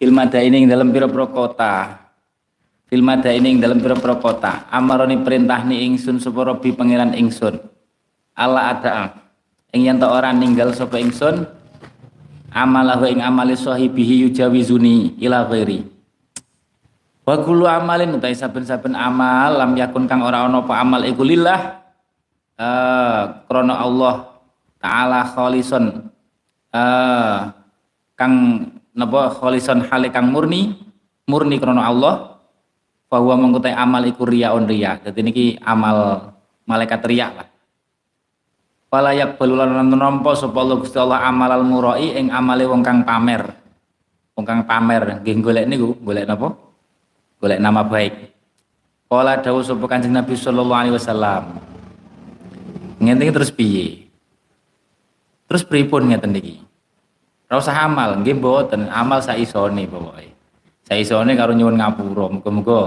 Ilmu daini ing dalam pira-pira kota. fil madaini ing dalam pira-pira kota. Amaroni perintahni ingsun sapa Rabbi pangeran ingsun. Allah adaa ing yen ta ora ninggal sapa ingsun amalahu ing amali sahibihi yujawizuni ila ghairi. Wa kullu amalin utai saben-saben amal lam yakun kang ora ana apa amal iku lillah krana Allah taala kholison kang napa kholison hale kang murni krana Allah. Bahwa mengkutai amal iku riyaun riya. Jadi ini amal malaikat riya lah. Wala yakbalulan nampa sapa Allah Gusti Allah amalal murai ing amale wong kang pamer. Wong kang pamer nggih golek niku, golek napa? Golek nama baik. Kala dawuh sapa Kanjeng Nabi sallallahu alaihi wasallam. Ngene iki terus piye? Terus pripun ngeten niki? Ora usah amal, nggih mboten, amal saisone pokoke. Saisone karo nyuwun ngapura, muga-muga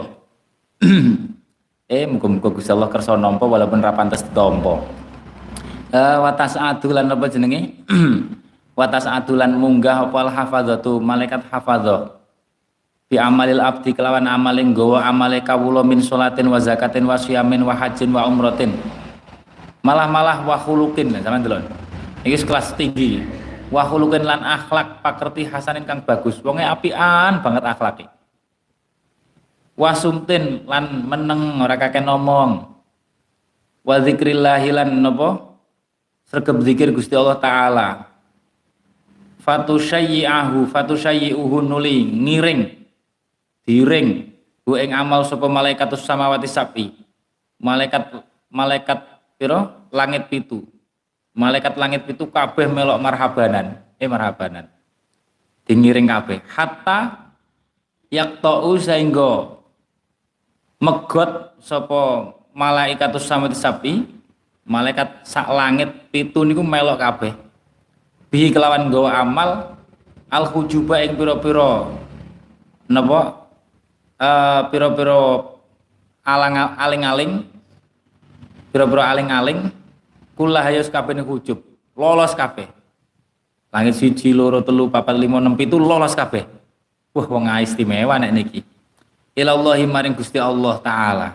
muga-muga Gusti Allah kersa nampa walaupun ra pantes ditampa. Watas adulan apa jenenge? Watas adulan munggah apa al-hafadzatu malaikat hafadzah. Bi amalil abdi kelawan amale nggawa amale kawula min salatin wa zakatin wa siyamin wa hajjin wa umratin. Malah-malah wa khuluqin sampeyan delok. Iki kelas tinggi. Wa khuluqin lan akhlak pakerti hasanin kang bagus. Wonge apian banget akhlake. Wa sumtin lan meneng ora kakek ngomong. Wa dzikrillah lan napa? Sregep zikir Gusti Allah taala. Fatusayyi'uhu nuli ngiring. Diring ku ing amal sapa malaikatus samawati sabi. Malaikat piro? Langit pitu. Malaikat langit itu kabeh melok marhabanan, marhabanan. Dingiring kabeh. Hatta yakta'u sehingga megot sapa malaikatus samawati sabi, malaikat sak langit pitu niku melok kabeh. Bihi kelawan nggawa amal al hujuba ing pira-pira napa pira-pira aling-aling kullah hayus kabeh niku ujub, lolos kabeh. Langit 1, 2, 3, 4, 5, 6 itu lolos kabeh. Wah, wong istimewa nek niki. Ilallahi maring Gusti Allah taala.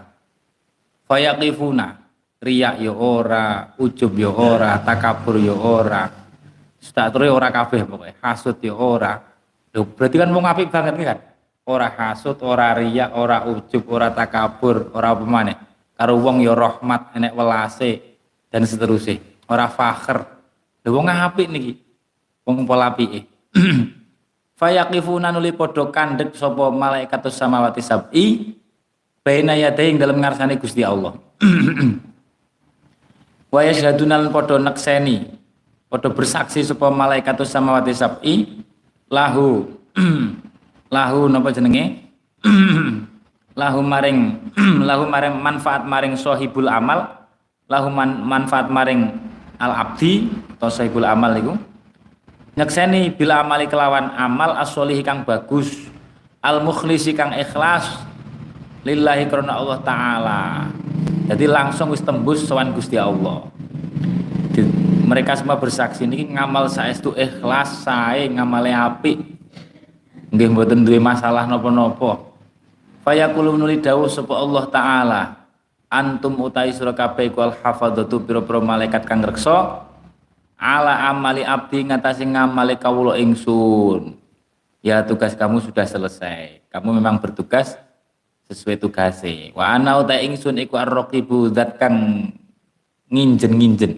Fayaqifuna, riya ya ora, ujub ya ora, takabur ya ora. Stature ora kabeh pokoke, hasud ya ora. Lho, berarti kan wong apik banget iki kan. Ora hasud, ora riya, ora ujub, ora takabur, ora apa maneh. Karo wong ya rahmat, enek welase. Dan seterusnya orang fakir lho wong apik niki wong pola apike fayaqifuna nuli padha kandhek sapa malaikatus samawati sab'i baina yadai ing dalem ngarsane Gusti Allah wa yashhadunal padha nekseni padha bersaksi sapa malaikatus samawati sab'i lahu napa jenenge lahu maring manfaat maring sahibul amal lahuman manfaat maring al abdi atau sahibul amal niku nyekseni bila amali kelawan amal as-solih kang bagus al mukhlisi kang ikhlas lillahi karena Allah taala. Jadi langsung wis tembus sowan Gusti Allah. Mereka semua bersaksi niki ngamal saestu ikhlas sae ngamale apik. Nggih mboten duwe masalah napa-napa. Fayaqulu nuli dawuh sapa Allah taala antum utai sura kabeh wal hafadzatu pira-pira malaikat kang reksa ala amali abdi ngatasi ngamale kawula ingsun. Ya tugas kamu sudah selesai. Kamu memang bertugas sesuai tugase. Wa ana utai ingsun iku ar-raqibu zat kang nginjen-nginjen.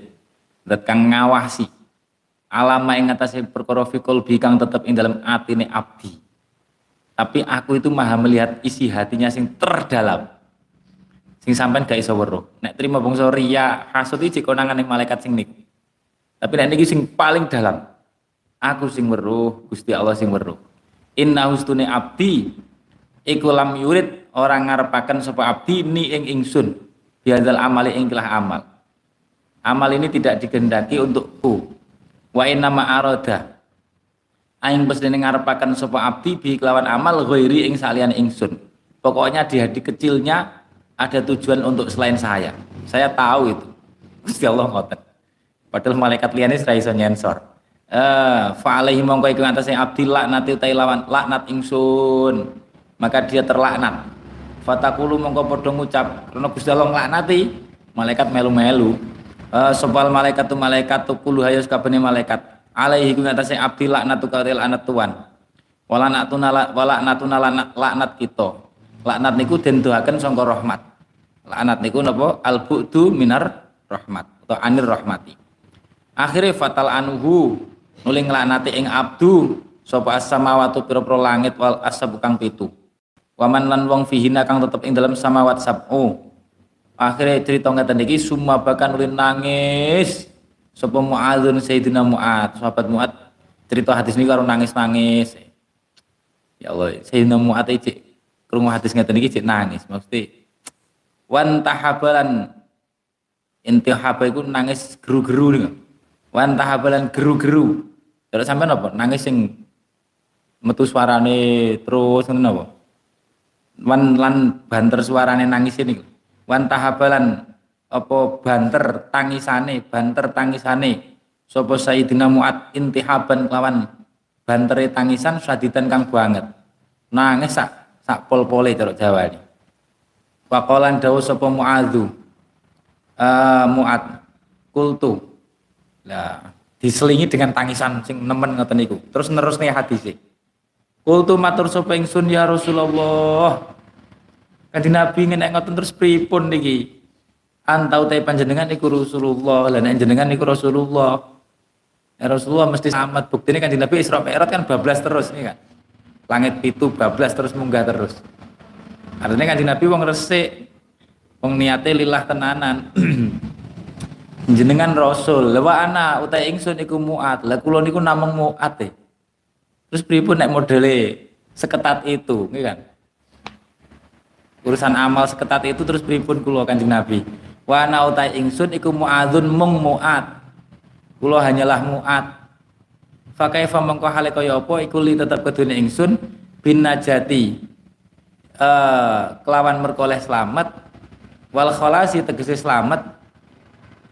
Zat kang ngawasi. Alama ing ngatasi perkara fikul bi kang tetep ing dalem atine abdi. Tapi aku itu maha melihat isi hatinya sing terdalam. Sing sampean gak iso weruh. Nek trimo bangsa riya, hasud iki konangane malaikat sing niku. Tapi nek niki sing paling dalam. Aku sing weruh, Gusti Allah sing weruh. Inna hustune abdi iku lam yurid ora ngarepaken sapa abdi ni ing ingsun. Biadzal amali ingkilah amal. Amal ini tidak digendaki untukku. Wa inna ma arada. Aing pesene ngarepaken sapa abdi bi kelawan amal ghairi ing salian ingsun. Pokoknya di hati kecilnya ada tujuan untuk selain saya tahu itu Gusti Allah ngoten padahal malaikat liyane ora iso nyensor fa'alaihi mongko iku ngatasé abdi laknat utai lawan laknat ingsun maka dia terlaknat fatakulu mongko padha ngucap karena Gusti Allah nglaknati malaikat melu-melu. Sobal malaikat tu malaikat tu kulu hayus kabene malaikat alaihi guna atase abdi laknatu ka laknat tuan. Wala natuna wala natuna laknat kita. Laknat niku den duhaken sangka rahmat. Laknat niku napa al-bu'du minar rahmat atau anir rahmati. Akhire fatal anhu nuli nglaknati ing abdu sapa as-samawatu pira-pira langit wal asab kang pitu. Waman lan wong fihina kang tetep ing dalam samawat sab'u. Akhirnya cerita ngeten iki summa bahkan ulin nangis sapa Mu'adzun Sayyidina Mu'adh sahabat Mu'adh cerita hadis niku karo nangis-nangis. Ya Allah Sayyidina Mu'adh iki krungu hadis ngeten iki cek nangis mesti wan tahabalan intihaba iku nangis geru-geru niku. Wan tahabalan geru-geru. Terus sampean apa nangis sing metu suarane terus ngoten apa? Wan lan banter suarane nangis niku. Wantahabalan apa banter tangisane sapa Sayyidina Mu'adh intihaban kelawan bantere tangisan sadidan kang banget nangis sak pol-pole cara Jawa iki waqalan dawuh sapa Mu'adh kultu lah diselingi dengan tangisan sing nemen ngoten niku terus nerusne hadise kultu matur sapa ingsun ya Rasulullah Kanjeng Nabi ngenek ngoten terus pripun niki? Antau ta panjenengan niku Rasulullah, lan nek jenengan niku Rasulullah. Ya Rasulullah mesti amat buktine Kanjeng Nabi Isra Mi'raj kan bablas terus niki kan. Langit pitu bablas terus munggah terus. Artinya Kanjeng Nabi wong resik, wong niate lillah tenanan. Jenengan Rasul, lewa ana utahe ingsun niku Mu'adh. Lah kula niku namung Mu'adh. Terus pripun nek modele seketat itu niki kan? Urusan amal seketat itu terus pripun kula Kanjeng Nabi. Wa ana utai ingsun iku Mu'adzun mung Mu'adh. Kula hanyalah Mu'adh. Fa kaifa mengko hale kaya apa iku li tetep kedune ingsun bin najati. Kelawan merkoleh slamet wal kholasi tegese slamet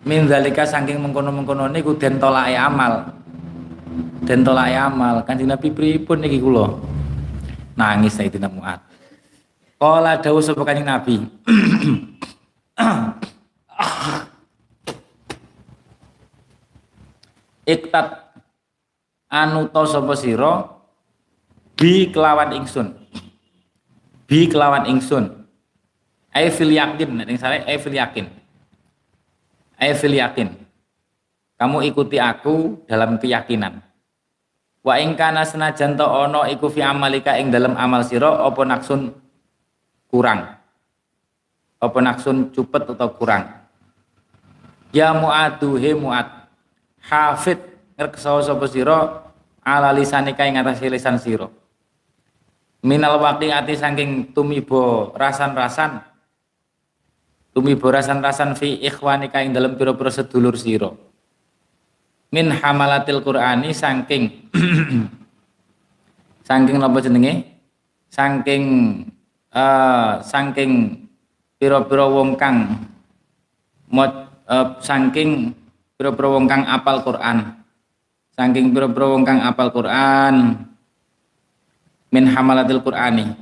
min zalika saking mengkono-mengkono niku den tolake amal. Den tolake amal. Kanjeng Nabi pripun niki kula? Nangis Sayyidina Mu'adh. Kala dawuh sapa Kanjeng Nabi. Iktat anuta sapa sira bi kelawan ingsun. Bi kelawan ingsun. Ai fil yakin nek ning sare ai fil yakin. Ai fil yakin. Kamu ikuti aku dalam keyakinan. Wa ing kana senajan ta ana iku fi amalika ing dalam amal sira apa naksun kurang apa naksun cupet atau kurang ya Mu'adhu he Mu'adh hafid ngrekso sapa sira ala lisanika ing atas lisan sira minal waqiati saking tumibo rasan-rasan fi ikhwanika ing dalem pira-pira sedulur sira min hamalatil qur'ani saking pira-pira wong kang saking pira-pira wong kang apal Quran min hamalatil Qur'ani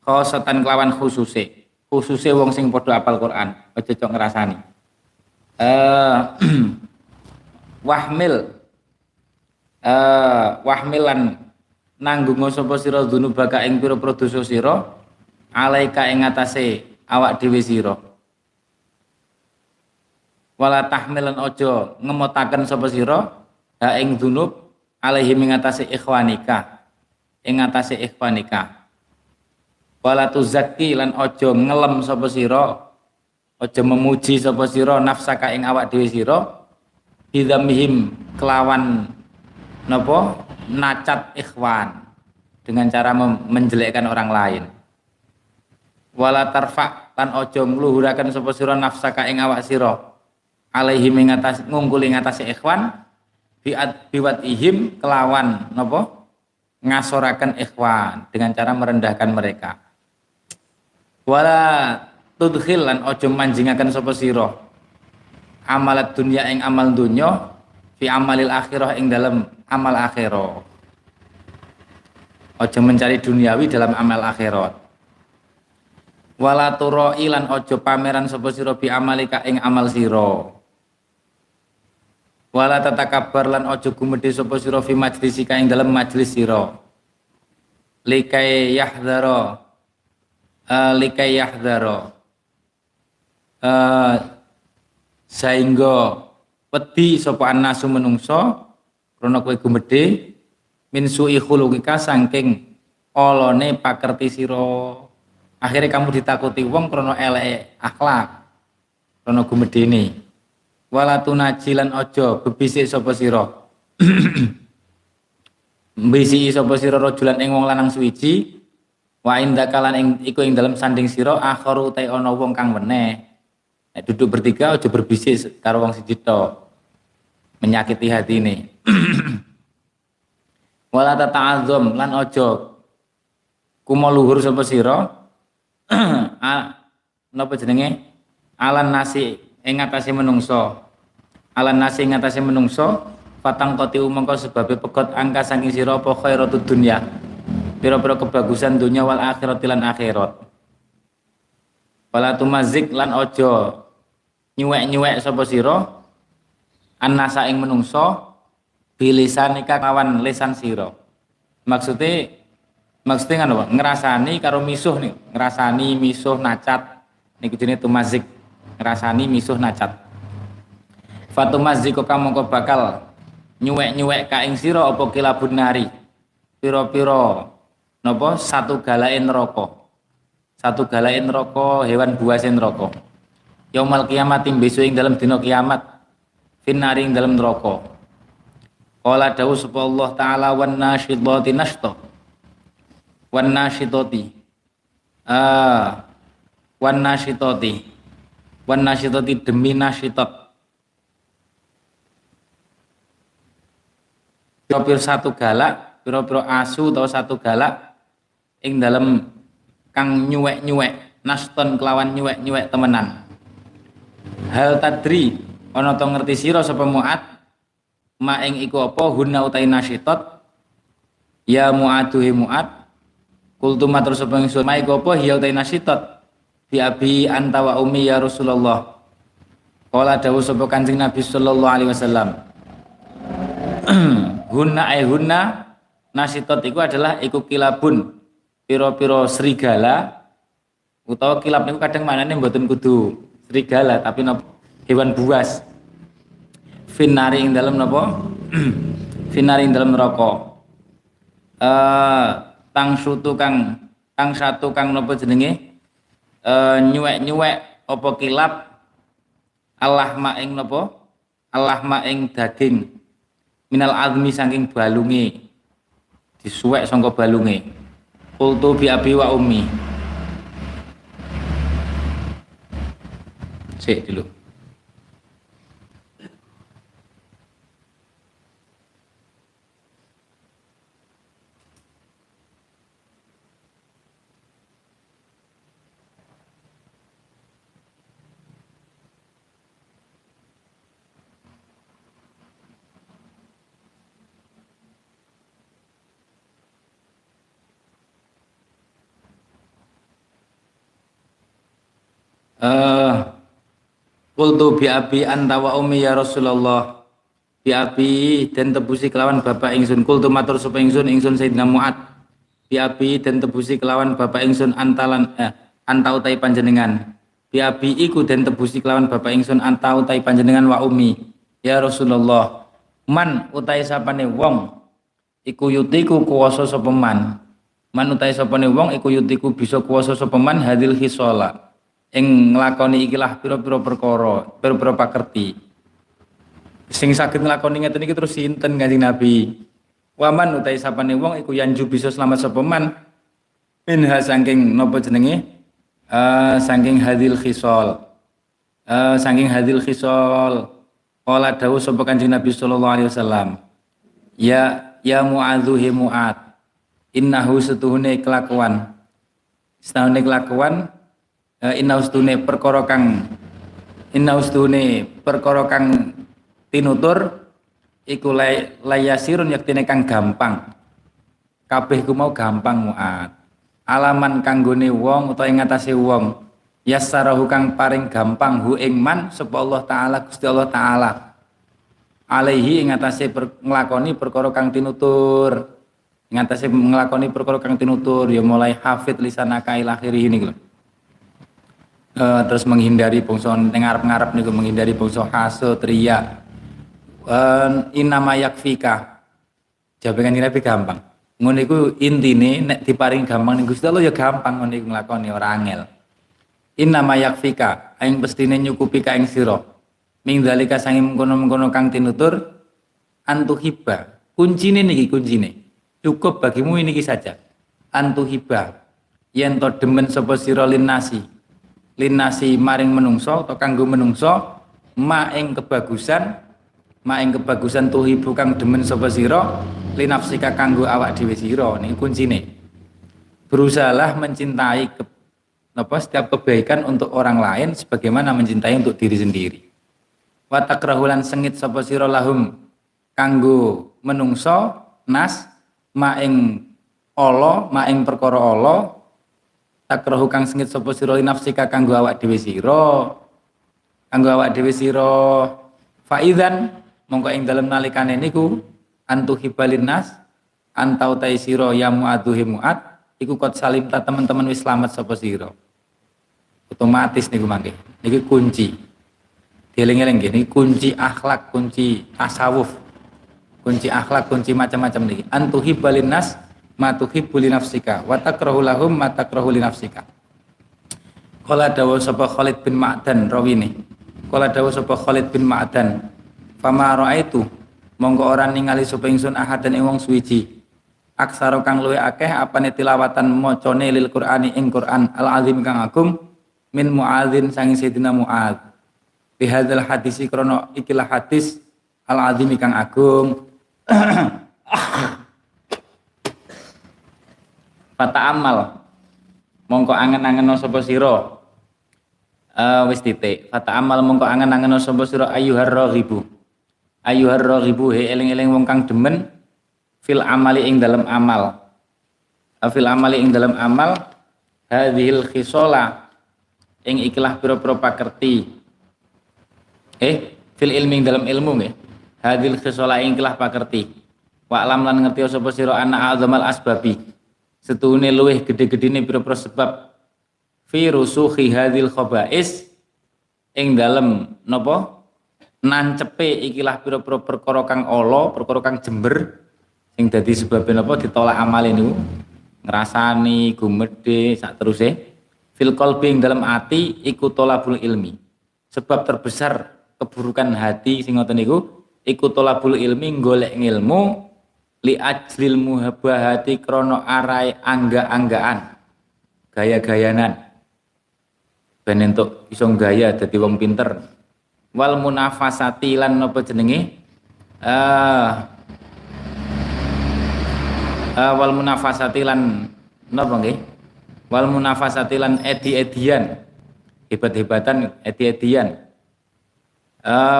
khosatan kelawan khususe wong sing padha apal Quran aja cok ngrasani wahmilan nanggung sapa sira dzunubaka ing pira-pira dosa sira alaika ing atase awak dhewe sira wala tahmilan aja ngemotaken sapa sira ha ing dzunub alaihi ing atase ikhwanika wala tuzakki lan aja ngelem sapa sira aja memuji sapa sira nafsaka ing awak dhewe sira bidzamihim kelawan napa nacat ikhwan dengan cara menjelekkan orang lain wala tarfa lan aja ngluhuraken sapa sira nafsaka ing awak sira alaihi ing atas ngungkuli ing atase ikhwan biat biwatihim kelawan napa ngasoraken ikhwan dengan cara merendahkan mereka wala tudkhil lan aja manjingaken sapa sira amalat dunya ing amal dunya fi amalil akhirah ing dalam amal akhirat aja mencari duniawi dalam amal akhirat Walaturo ilan ojo pameran sopo siro bi amalika ing amal siro. Wala tatakabar lan ojo gumedhe sopo siro fi majlisika ing dalam majlis siro. Likai yahdaro sehingga wedi sopo anasu menungso krana kowe gumedhe min su'i khuluqika saking olone pakerti siro. Akhirnya kamu ditakuti wong krono eleke akhlak, krono gumedene. Walatuna jilan ojo bebisik sapa sira. Bebisik sapa sira rajulan ing wong lanang suwiji, wa indakalan ing iku ing dalem sanding sira akharu ta ana wong kang meneh. Nek duduk bertiga ojo berbisik karo wong siji tok. Menyakiti hatine. Walata ta'azzum lan ojo kumuluhur sapa sira. Napa jenenge alan nasi ing atase menungso, alan nasi ing atase menungso patang koti umangka sebabe pegot angka saking sira apa khairatud dunya, pira-pira kebagusan dunya wal akhirat lan akhirat. Wala tumazik lan aja nyuwek-nyuwek sapa sira annasa ing menungso bilisanika kawan lisan sira. Maksudnya kan apa? Ngerasani karo misuh nih, ngerasani misuh nacat niku jenenge tumazik, ngerasani misuh nacat. Fatumazik kamu kok bakal nyuwek-nyuwek ka ing sira apa kilabun nari, pira-pira napa satu galae neraka, satu galae neraka, hewan buase neraka yaumal kiamat besok ing dalam dina kiamat finari ing dalam neraka. Qala dawu sapa Allah taala wan nasyidati nashta wan nasyitoti demi nasyitot pira-pira satu galak, pira-pira asu atau satu galak ing dalam kang nyuwek-nyuwek naston kelawan nyuwek-nyuwek temenan. Hal tadri ana to ngerti sira sapa Mu'adh ma ing iku apa hunna utai nasyitot. Ya Mu'adhuhi Mu'adh kultuma terus apa ingsun maiko apa hiya utai nasyitot bi abi anta wa ummi ya Rasulullah. Qala dawuh sapa Kanjeng Nabi sallallahu alaihi wasallam hunna ay hunna nasyitot iku adalah iku kilabun pira-pira serigala utawa kilab niku kadang maknane mboten kudu serigala tapi napa hewan buas finari ing dalem napa finari ing dalem neraka. Kang satu kang nopo jenenge nyuwek-nyuwek apa kilap Allah maing daging minal azmi saking balunge disuwek sangka balunge. Qultu bi abi wa ummi sik dulu qultu bi abi anta wa ummi ya Rasulullah bi abi dan tebusi kelawan bapak ingsun. Qultu matur sapa ingsun Sayyidina Mu'adh bi abi dan tebusi kelawan bapak ingsun anta utai panjenengan bi abi iku dan tebusi kelawan bapak ingsun anta utai panjenengan wa ummi ya Rasulullah. Man utai sapane wong iku yutiku kuwasa sapa man utai sapane wong iku yutiku bisa kuwasa sapa man hadil hisola ing nglakoni ikilah pira-pira perkara, pira-pira pakerti. Sing saged nglakoni ngeten iki terus sinten Kanjeng Nabi? Waman utai sapane wong iku yanju bisa slamet sapa man minha saking napa jenenge? Saking hadil khisal. Saking hadil khisal. Qala dawuh sapa Kanjeng Nabi sallallahu alaihi wasallam. Ya Mu'adhuhi Mu'adh. Innahu setuhune kelakuan Inna ustune perkara kang tinutur iku layasirun yaktine kang gampang. Kabeh ku mau gampang Mu'adh. alaman kanggone wong utawa ing ngatasé wong yassarahu kang paring gampang hu ing man sapa Allah taala Gusti Allah taala alaihi ing ngatasé nglakoni perkara kang tinutur ing ngatasé nglakoni perkara kang tinutur ya mulai hafid lisanaka ila akhirih niku terus menghindari bangsa ning ngarep-ngarep niku menghindari bangsa hasud riya inama yakfika jawaban ini lebih gampang ngono iku intine nek diparing gampang ning Gusti Allah ya gampang ngono iku nglakoni ora angel innama yakfika aing pestine nyukupi ka ing sira ming dalika sanging mengkono-mengkono kang tinutur antuhiba kuncine niki kuncine cukup bagimu ini saja antuhiba yen to demen sapa sira linasi maring menungso to kanggo menungso ma ing kebagusan tuhibu kang demen sapa sira linafsika kanggo awak dhewe sira niki kuncine berusahalah mencintai setiap kebaikan untuk orang lain sebagaimana mencintai untuk diri sendiri. Wa takrahulan sengit sapa sira lahum kanggo menungso nas maing Allah maing perkara Allah takrahu kang sengit sapa sira nafsika kanggo awak dhewe sira fa idzan mongko ing dalem nalikane niku antuhibalin nas antau tai sira ya muadzuhi muad iku kot salim ta teman-teman wis slamet sapa sira otomatis niku mangke niki kunci dieling-eling nggih niki kunci akhlak kunci tasawuf kunci akhlak kunci macam-macam niki antuhibbal linnas ma tuhibbu li nafsika wa takrahu lahum ma takrahu li nafsika qala dawu sapa Khalid bin Ma'dan rawine qala dawu sapa Khalid bin Ma'dan fama raaitu mongko ora ningali sapa ingsun ahadan ing wong suwiji aksara kang luwe akeh apane tilawatan macane lil Qur'ani ing Qur'an al azim kang agung min Mu'adzin sangi Sayyidina Mu'adh bi hadzal hadisi krana ikilah hadis al azim kang agung fata amal mongko angen-angeno sapa sira wis titik fata amal mongko angen-angeno sapa sira ayyuhar raghibu he eling-eling wong kang demen fil amali ing dalam amal hadhil khisola ing ikilah pira-pira pakerti fil ilmi ing dalam ilmu nggih hadhil khisola ing ikilah pakerti wa alam lan ngerti sapa sira ana azamal asbabi setune luwih gedhe-gedhene pira-pira sebab fi rusukhi hadhil khaba'is ing dalam napa nancepe ikilah pira-pira perkara kang ala perkara kang jember sing dadi sebabene apa ditolak amale niku ngrasani gumedhe sateruse fil qalbi ing dalam ati iku tolabul ilmi sebab terbesar keburukan hati sing ngoten niku iku tolabul ilmi golek ilmu li ajlil muhabahati krana arai angga-anggaan gaya-gayanan ben entuk iso gaya dadi wong pinter wal munafasati lan apa jenenge wal munafasatilan edi-edian hebat-hebatan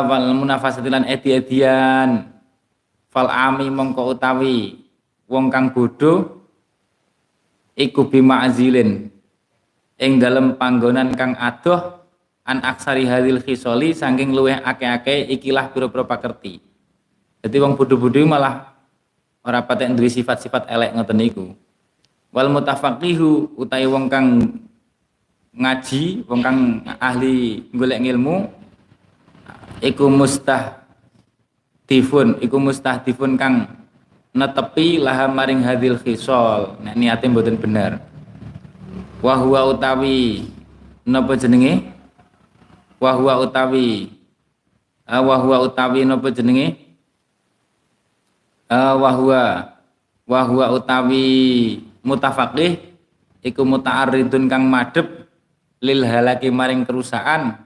wal munafasatilan edi-edian fal ami mongko utawi wong kang bodho iku bima'zilin ing dalem panggonan kang adoh an aksari hadil khisoli saking luweh akeh-akeh ikilah pira-pira pakerti dadi wong bodho-bodho malah ora patek duwe sifat-sifat elek ngoten niku. Wal mutafaqihu utawi wong kang ngaji, wong kang ahli golek ilmu iku mustahdifun kang netepi laha maring hadil khisol. Nek niate mboten bener. Wa huwa utawi napa jenenge? Wa huwa utawi napa jenenge? Wahwa utawi mutafaqih iku muta'arridun kang madhep lil halaki maring kerusakan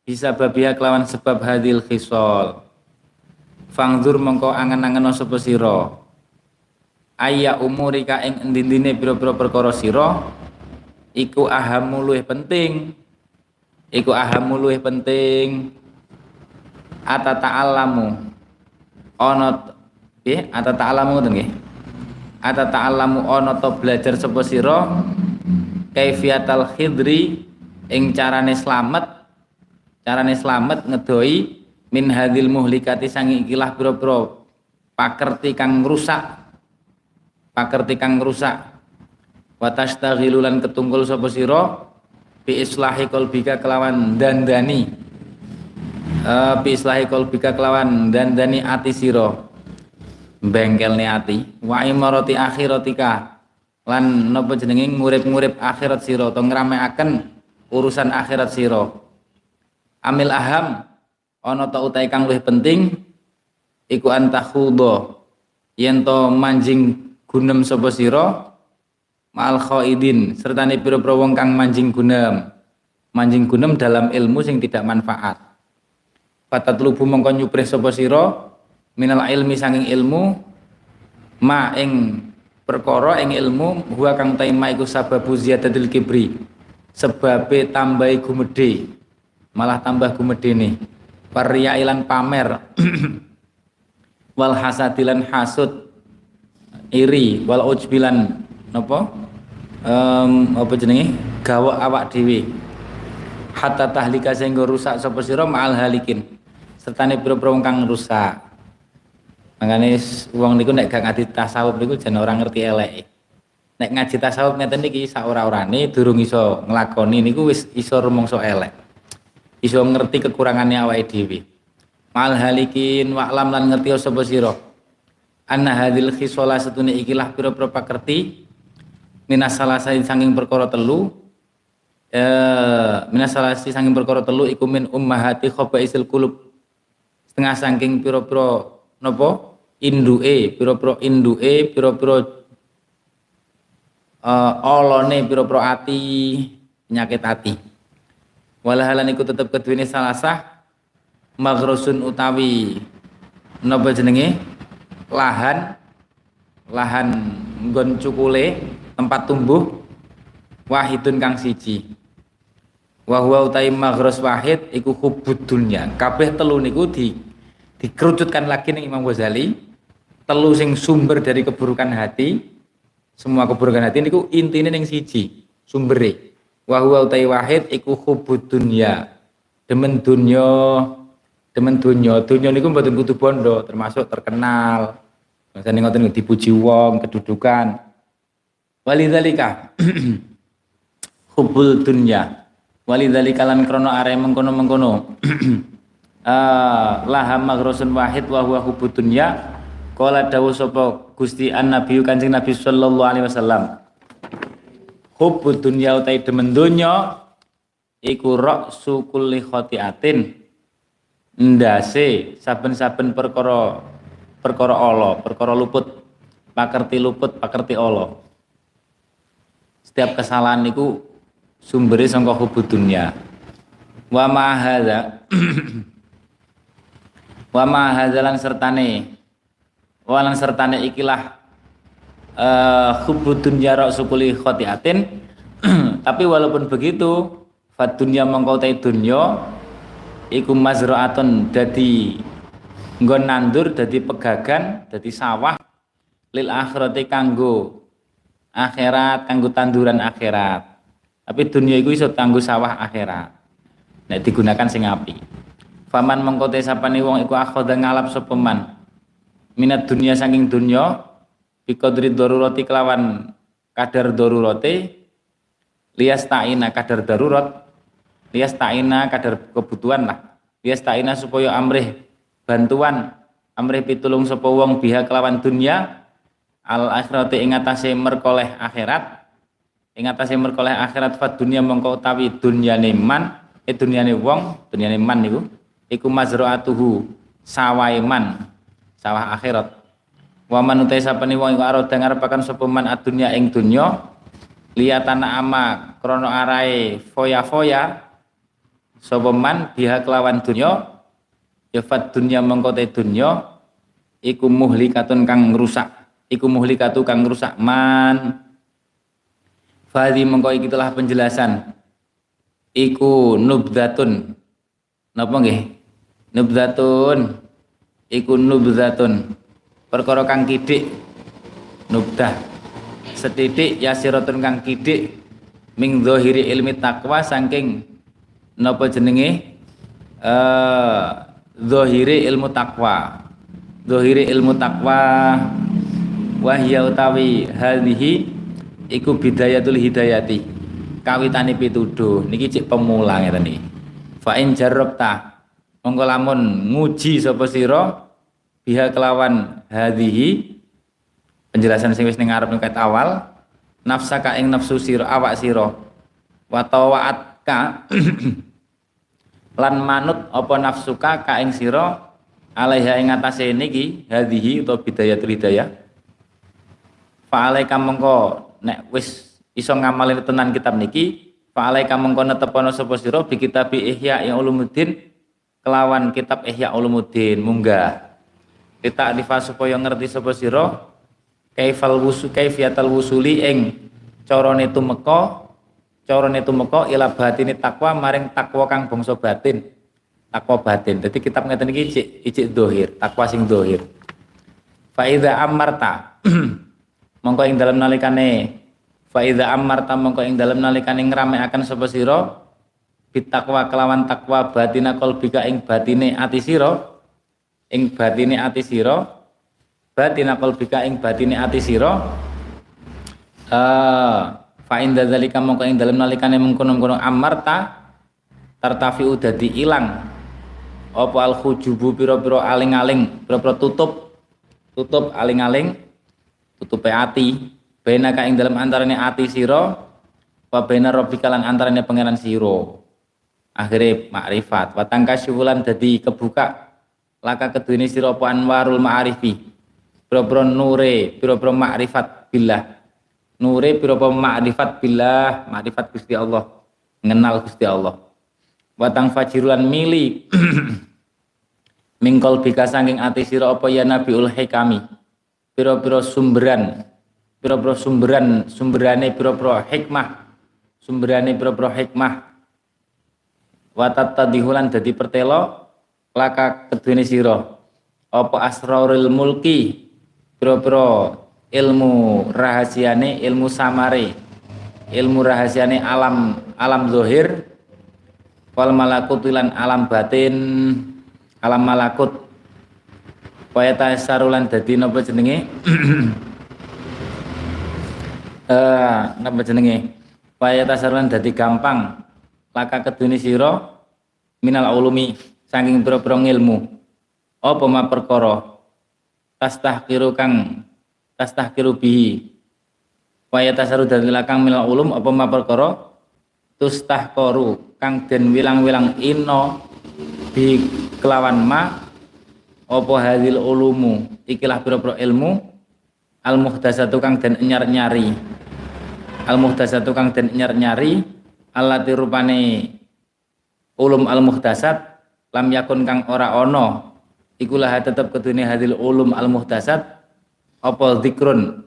bisa babiha kelawan sebab hadil khisol fangdur mengko angen-angeno sapa sira ayya umurika ing endindine pira-pira perkara sira iku ahammu luwih penting atata alamu ana atata alamu ngoten nggih Ata ta'alamu ono to belajar sapa sira kaifiatal khidri ing carane slamet ngedoi min hadil muhlikati sangi ikilah bro-bro pakerti kang rusak watas taghilulan ketunggul sapa sira bi islahi qalbika kelawan dandani bi islahi qalbika kelawan dandani ati sira bengkelne ati wa imarati akhiratika lan napa jenenge ngurip-ngurip akhirat sira to ngramekaken urusan akhirat sira amil aham ana ta utahe kang luwih penting iku antakhudo yen to manjing gunem sapa sira ma'al khaidin sertane pira-pira wong kang manjing gunem dalam ilmu sing tidak manfaat patatlubu mongko nyuprih sapa sira minal ilmi sanging ilmu ma ing perkara ing ilmu huwa kang taima iku sababu ziyadatil kibri sebabe tambahi gumedhe malah tambah gumedhene pariya ilan pamer wal hasadilan hasud iri wal ujbilan napa apa jenenge gawok awak dhewe hatta tahlika sehingga rusak sapa sira ma'al halikin sertane pira-pira wong kang rusak. Makanya uang niku nek gak ngaji tasawuf niku jan ora ngerti eleke. Nek ngaji tasawuf ngeten iki sak ora-orane durung iso nglakoni niku wis iso rumangsa elek. Iso ngerti kekurangane awake dhewe. Mal halikin wa'lam lan ngerti sapa sira. Anna hadil khisola setune ikilah pira-pira pakerti minas salasai sanging perkara telu minas salasai sanging perkara telu iku min ummahati khabaisil qulub. Setengah sanging pira-pira napa induke pira-pira olone pira-pira ati penyakit ati walahalan iku tetep keduwene salasah maghrusun utawi napa jenenge lahan nggon cukule tempat tumbuh wahidun kang siji wa huwa utai maghrus wahid iku hubud dunya kabeh telu niku dikerucutkan lagi nih Imam Ghazali telu sing sumber dari keburukan hati semua keburukan hati niku intine ning siji sumbere wa huwa utai wahid iku hubud dunya demen dunya niku mboten kudu bondo termasuk terkenal rasane ngoten dipuji wong kedudukan walidzalika hubul dunya walidzalika lan krana are mengkono-mengkono laha maghrusun wahid wa huwa hubud dunya qala dawu sapa Gusti an-nabi kanjeng Nabi sallallahu alaihi wasallam hubud dunya utai demen dunya iku ra'su kulli khati'atin ndase saben-saben perkara ala perkara luput pakerti ala setiap kesalahan niku sumbere saka hubud dunya wa ma hadza wa ma hadzalan sertane ikilah hubud dunya rasukuli khotiatin tapi walaupun begitu fat dunya mongko ta dunya iku mazraatun dadi nggon nandur dadi pegagan dadi sawah lil akhirati kanggo akhirat kanggo tanduran akhirat tapi dunya iku iso kanggo sawah akhirat nek digunakan sing apik. Faman mengkote sapane wong iku akhadha ngalap sapa man minat dunia saking dunya biqadri darurati kelawan kadar darurate liyastaina kadar darurat kadar kebutuhan lah liyastaina supaya amrih bantuan amrih pitulung sapa wong biha kelawan dunya al akhirati ing atase merkoleh akhirat fad dunya mongko utawi dunyane man dunyane wong dunyane man niku iku mazraatuhu sawaiman sawah akhirat wa man utai sapane wong iku arep ngarepaken sapa man adunya ing dunya liyatan ama krana arae foya-foya sapa man biha kelawan dunya ya fat dunya mengko te dunya iku muhlikatun kang ngrusak man fadhi mengko iki telah penjelasan iku nubdatun napa nggih nubdatun perkara kang kidik nuktah setitik yasiratun kang kidik ming zahiri ilmi takwa saking napa jenenge zahiri ilmu takwa. Zahiri ilmu takwa wahya utawi hadhihi iku bidayatul hidayati kawitane pituduh niki cek pemula ngeten niki. Fa in jarrabta monggo lamun nguji sapa sira biha kelawan hadhihi penjelasan sing wis ning ngarep nek awal nafsaka ing nafsu sira awak sira wa tawaatka lan manut apa nafsuka ka ing sira alaiha ing atase niki hadhihi utawa bidayatul hidayah fa alaika mongko nek wis iso ngamalin tenan kitab niki fa alaika mongko netepana sapa sira bi kitab Ihya Ulumuddin kelawan kitab Ihya Ulumuddin munggah ditakrifa supaya ngerti sapa sira kaifal wusul kaifiatal wusuli ing carane tumeka ila batine takwa maring takwa kang bangsa batin takwa batin. Dadi kitab ngeten iki ijik zahir takwa sing zahir fa iza amarta mongko ing dalem nalikane fa iza amarta mongko ing dalem nalikane ngramekaken sapa sira bitakwa kelawan takwa batina qalbika ing batine ati sira ing batine ati sira batin qalbika ing batine ati sira fa inda zalika mongko ing dalem nalikane mengkono-kono amarta tartafiu dadi ilang apa al khujubu pira-pira aling-aling pira-pira tutup aling-aling tutupe ati benaka ing dalem antarane ati sira wa benar rabbika lan antarane pangeran sira akhire makrifat wa tangkasyulan dadi kebuka laka kedune sira apa anwarul ma'arifi pira-pira nure, pira-pira makrifat billah. Nure pira-pira makrifat billah, makrifat Gusti Allah, ngenal Gusti Allah. Watang fajirulan mili mingkol bika saking ati sira apa ya nabiul hikami. Pira-pira sumberan, sumberane pira-pira hikmah. Sumberane pira-pira hikmah. Watat tadihulan dadi pertelo laka kedune sira apa asrarul mulki pira-pira ilmu rahasiane ilmu samare ilmu rahasiane alam zahir wal malakut lan alam batin alam malakut kaya tasarulan dadi napa jenenge napa jenenge kaya tasarulan dadi gampang laka kedune sira minal ulumi saking pira-pira ilmu apa ma perkara tastahkiru kang tastahkiru bihi wa yatasaru dalilakang minal ulum apa ma perkara tustahkaru kang den wilang-wilang inna bi kelawan ma apa hadil ulumu ikilah pira-pira ilmu al muhdatsatu kang den nyar-nyari al muhdatsatu kang den nyar-nyari allati rupane ulum al muhdatsat lam yakun kang ora ana ikulah tetap kedune hadil ulum al-muhtasat apa zikrun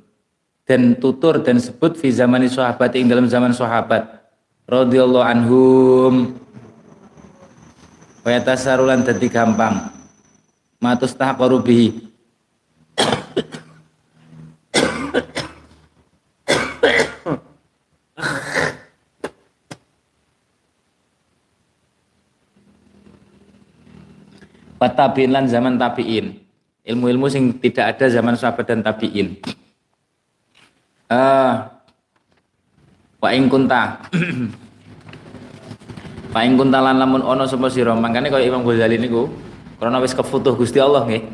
dan tutur dan sebut fi zamani sahabat ing dalam zaman sahabat radhiyallahu anhum wa yatasarulan dadi gampang matus tahqaru bihi tabi'in lan zaman tabi'in ilmu-ilmu sing tidak ada zaman sahabat dan tabi'in Pak ing kunta lan lamun ono sapa sira mangkane kaya Imam Ghazali niku karena wis kefutuh Gusti Allah nggih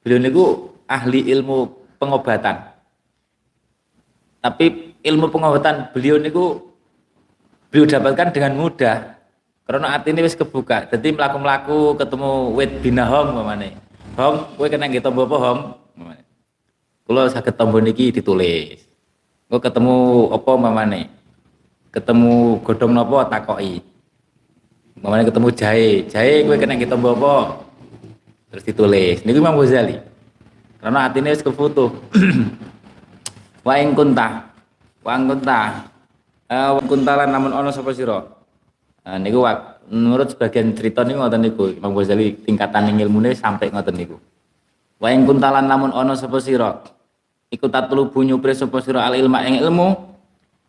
beliau niku ahli ilmu pengobatan tapi ilmu pengobatan beliau niku beliau dapatkan dengan mudah karena artinya wis kebuka, jadi melaku-melaku ketemu wit bina hom mamane. Hom, kowe kena nggih tombo apa hom? Mamane. Kula saged tombo niki ditulis. Kowe ketemu apa mamane? Ketemu godhong napa takoki. Mamane ketemu jahe, jahe kowe kena nggih tombo apa? Terus ditulis. Niku Imam Ghazali. Karena artinya wis kefutuh. Wa ing kunta. Wa kunta. Kuntalan namun ana sapa sira? Niku menurut sebagian cerita niku ngoten niku Imam Ghazali tingkatan ilmune sampai ngoten niku. Wa in kuntalan lamun ana sapa sira iku tatlubu nyupri sapa sira al ilma ing ilmu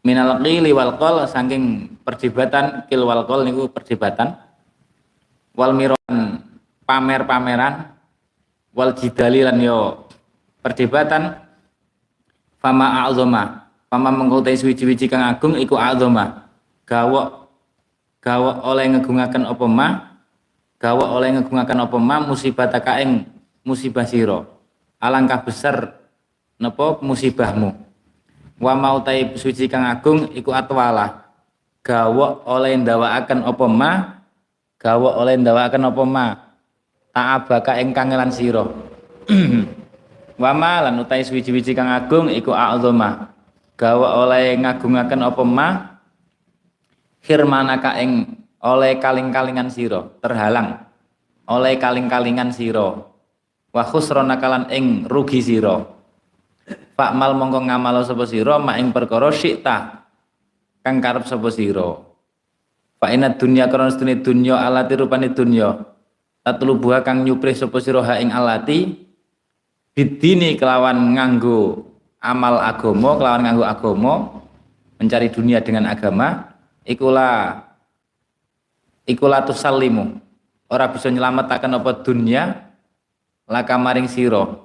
minal qili wal qol saking perdebatan, qil wal qol niku perdebatan, wal miran pamer-pameran, wal jidali lan yo perdebatan. Fama a'zama, fama mengkotai suwi-wiji kang agung iku a'zama, gawok gawok oleh ngegungaken apa ma, gawok oleh ngegungaken apa ma musibah takaeng musibah sira, alangkah besar napa musibahmu. Wa mautai suci kang agung iku atwalah, gawok oleh ndawakaken apa ma, gawok oleh ndawakaken apa ma ta'abaka ing kangelan sira. Wa ma lan utai suci kang agung iku a'zama, gawok oleh ngagungaken apa ma khirmanaka ing oleh kaling-kalingan sira, terhalang oleh kaling-kalingan sira, wa khusranaka lan ing rugi sira. Pak mal mongko ngamalo sapa sira mak ing perkara sikta kang karep sapa sira. Fa inad dunya karena sedune dunya alati rupane dunya tatlubuha kang nyuprih sapa sira ha ing alati bidini kelawan nganggo amal agama, kelawan nganggo agama mencari dunia dengan agama ikula tusallimu ora bisa nyelametaken apa dunya laka maring sira.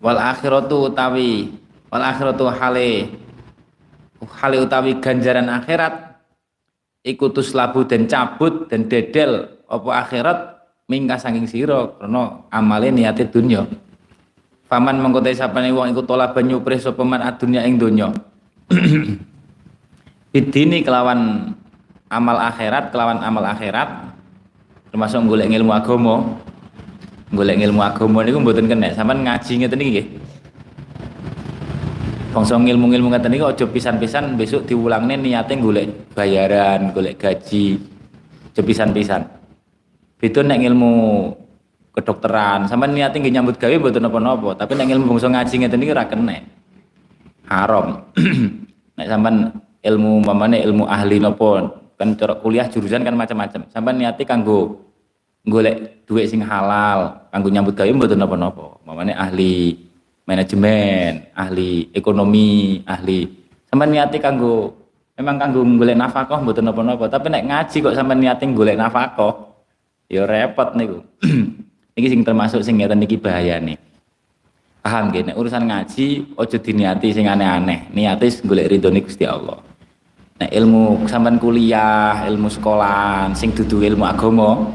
Wal akhiratu utawi wal akhiratu hale utawi ganjaran akhirat ikutus labu dan cabut dan dedel opo akhirat mingka saking siro karena amale niate dunya. Paman mengkotai sapane wong iku tola banyu prih sapa man adunya ing donya bidini kelawan amal akhirat, kelawan amal akhirat termasuk golek ilmu agama. Golek ilmu agama niku mboten kena, sampean ngaji ngeten iki nggih. Bangsa ilmu-ilmu ngeten iki aja pisan-pisan besok diulangne niate golek bayaran, golek gaji. Aja pisan-pisan. Beda nek ilmu kedokteran, sampean niate nggih nyambut gawe mboten napa-napa, tapi nek ilmu bangsa ngaji ngeten iki ora kena. Haram. Nek sampean ilmu mamane ilmu ahli napa kan cara kuliah jurusan kan macam-macam. Sampean niate kanggo golek duit sing halal kanggo nyambut gawe mboten napa-napa. Mamane ahli manajemen, ahli ekonomi, ahli. Sampeyan niate kanggo memang kanggo golek nafkah mboten napa-napa, tapi nek ngaji kok sampeyan niate golek nafkah ya repot niku. Niki sing termasuk sing ngeten niki bahayane. Paham nggih, nek urusan ngaji aja diniati sing aneh-aneh. Niate golek ridhone Gusti Allah. Nek ilmu sampeyan kuliah, ilmu sekolahan sing dudu ilmu agama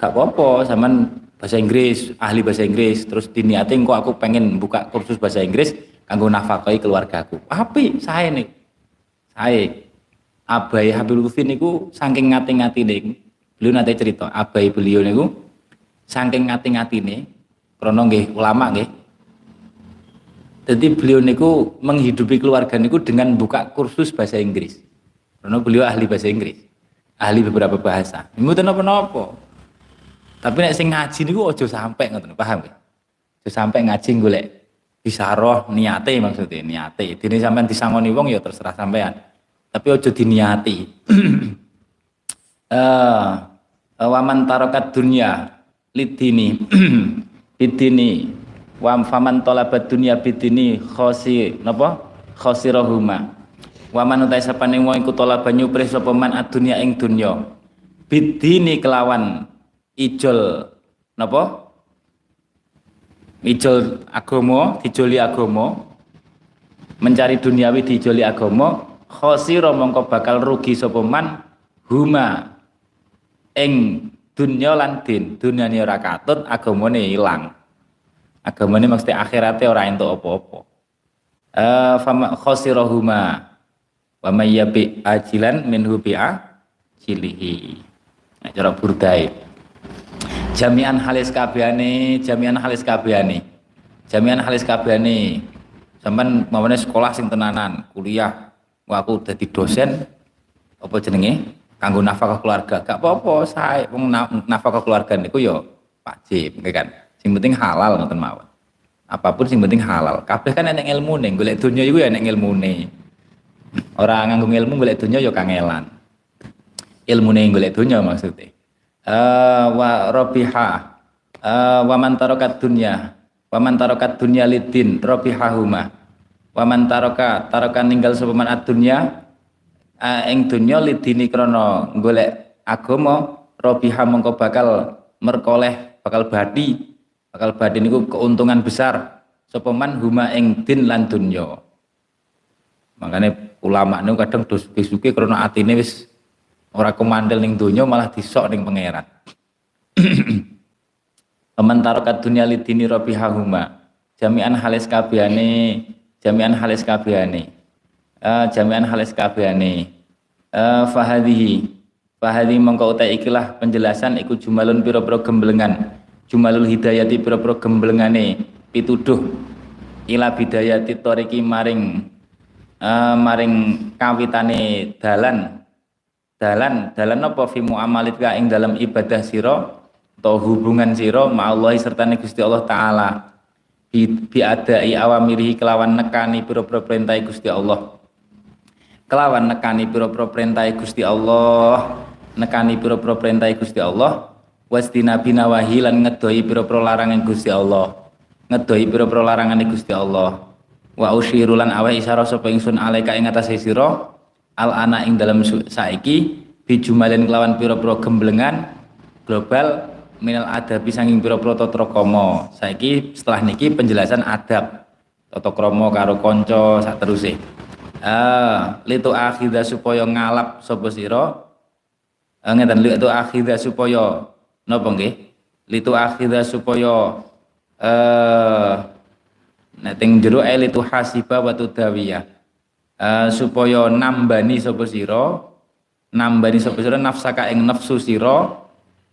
gak apa-apa, sampean bahasa Inggris, ahli bahasa Inggris, terus diniati engko aku pengen buka kursus bahasa Inggris kanggo nafkahi keluargaku. Apik sae niku. Sae. Abai Habib Lutfi niku saking ngati-ngatine. Beliau nate cerita, abai beliau niku saking ngati-ngatine krana nggih ulama nggih. Dadi beliau niku menghidupi keluarga niku dengan buka kursus bahasa Inggris. Krana beliau ahli bahasa Inggris. Ahli beberapa bahasa. Mboten napa-napa. Tapi nek sing ngaji niku aja sampe ngoten, paham nggih? Aja sampe ngaji golek bisaroh niate maksudnya niate. Dene sampean disangoni wong ya terserah sampean. Tapi aja diniati. Wa man tarakat dunya lidini. Bidini. Wa faman talabat dunya bidini khosi napa? Khosirahuma. Wa man utai sapane wong iku talaban nyuprih sapa man adunya ing dunya. Bidini kelawan ijol napa? Ijol agama, dijoli agama. Mencari duniawi dijoli agama, khosira mongko bakal rugi sapa man huma ing dunya lan din. Dunyane ora katut, agamane ilang. Agamane mesti akhirate ora entuk apa-apa. Fama khosira huma wa may yabi ajilan minhu bi'a jilihi. Nek cara burdai jami'an halis kabehane sampean mawone sekolah sing tenanan kuliah aku dadi dosen apa jenenge kanggo nafkah keluarga gak apa-apa sae wong nafkah keluarga niku ya wajib nggih kan sing penting halal ngoten mawon apapun sing penting halal kabeh kan enek ilmune golek donya iku ya enek ilmune ora nganggo ilmu golek donya ya kangelan ilmune golek donya maksudnya wa robiha wa man tarakat dunya Waman tarokat dunya lidin robihahuma. Waman tarokan ninggal sepeman adunya ing dunya lidini krono golek agama robiha mongko bakal merkoleh bakal badi niku keuntungan besar sepeman huma ing din lan dunya. Makanya ulama niku kadang dosuke-suke krono atine wis ora komandel ning dunya malah disok ning pangeran. Pementarokat dunya lidini robihahuma jami'an halis kabehane fahadhi mongko uta ikilah penjelasan iku jumalun pira-pira gemblengan jumalul hidayati pira-pira gemblengane pituduh ila bidayati toriki maring kawitane dalan apa fi muamalitka ing dalam ibadah sira atau hubungan siro ma'allahi serta Gusti Allah Ta'ala biadai awamirihi kelawan nekani pira-pira perintahi Gusti Allah wasdina binawahi lan ngedohi pira-pira larangan Gusti Allah wa usyiru lan aweh isyarah sapa ingsun alaika ing atase sira al ana ing dalam saiki bijumalen kelawan pira-pira gemblengan global minal adabi sanging pira-pira tata krama. Saiki setelah niki penjelasan adab tata krama karo kanca sateruse. Litu akhidha supaya ngalap sapa sira. Ngeten litu akhidha supaya napa nggih? Litu akhidha supaya nek teng jero litu hasiba wa tudawiyah. Supaya nambani sapa sira nafsaka ing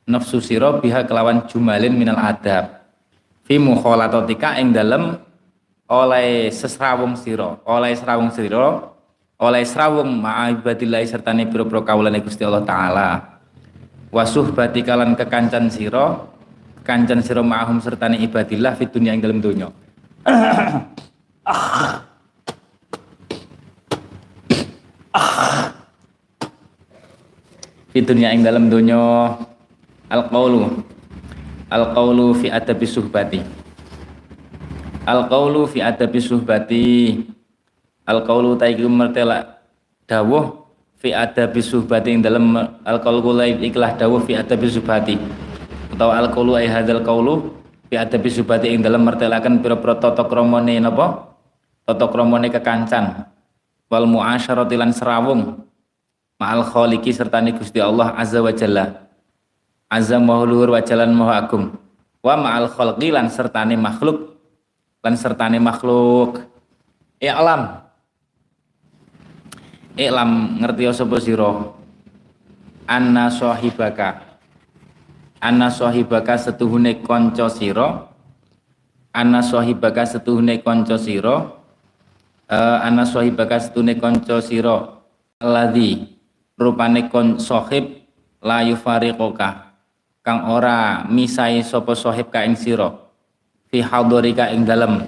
nafsu sira biha kelawan jumalin minal adab fi mukhalatatika ing dalem oleh srawung sira ma'ibadillah sertane pira-pira kawulane Gusti Allah Ta'ala wasuh batikalan kekancan sira ma'hum sertane ibadillah fi dunya ing dalem donya. Fi dunya ing dalem donya Al-qawlu fi adabi suhbati. Al-qawlu taikum mertela dawuh fi adabi suhbati ing dalam al-qawlu ikhlas dawuh fi adabi suhbati. Atau al-qawlu ay hadzal qawlu fi adabi suhbati ing dalam mertelakan pira-pira tata kramane napa? Tata kramane kekancan. Wal mu'asyarati lan serawung ma'al khaliqi sertane Gusti Allah Azza wa Jalla. Azam wa luhur wa jalan maha agung wa ma'al khalqi lan sertane makhluk i'lam ngerti sapa sira anna sahibaka setuhune kanca sira ladzi rupane kon sahib la yufariquka kang ora misai sapa sahib ka ing sira fi hadurika ing dalem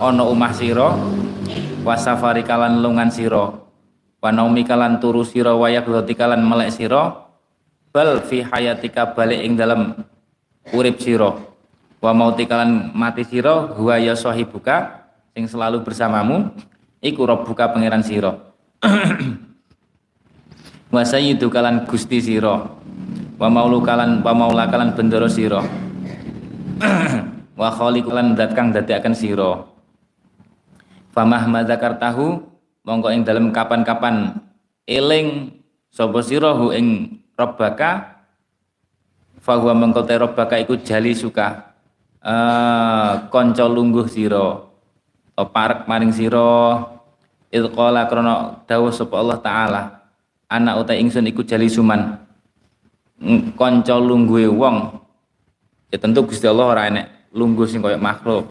ana omah sira wasafari kalan lungan sira wanaumi kalan turu sira wayakdoti kalan melek sira bal fi hayatika balik ing dalem urip sira wa mauti kalan mati sira huwa ya sahibuka sing selalu bersamamu iku rabbuka pangeran sira wa sayyidu kalan gusti sira wa maula kalan bendoro sira wa khaliqan zat kang dadiaken sira fa mahma zakartahu monggo ing dalem kapan-kapan eling sapa sira hu ing rabbaka fa huwa mongko te rabbaka iku jali suka kanca lungguh sira ta parek maring sira idqala krana dawuh sapa Allah Ta'ala ana uta ingsun iku jali suman kanca lungguhe wong ya tentu Gusti Allah ora enek lungguh sing koyo makhluk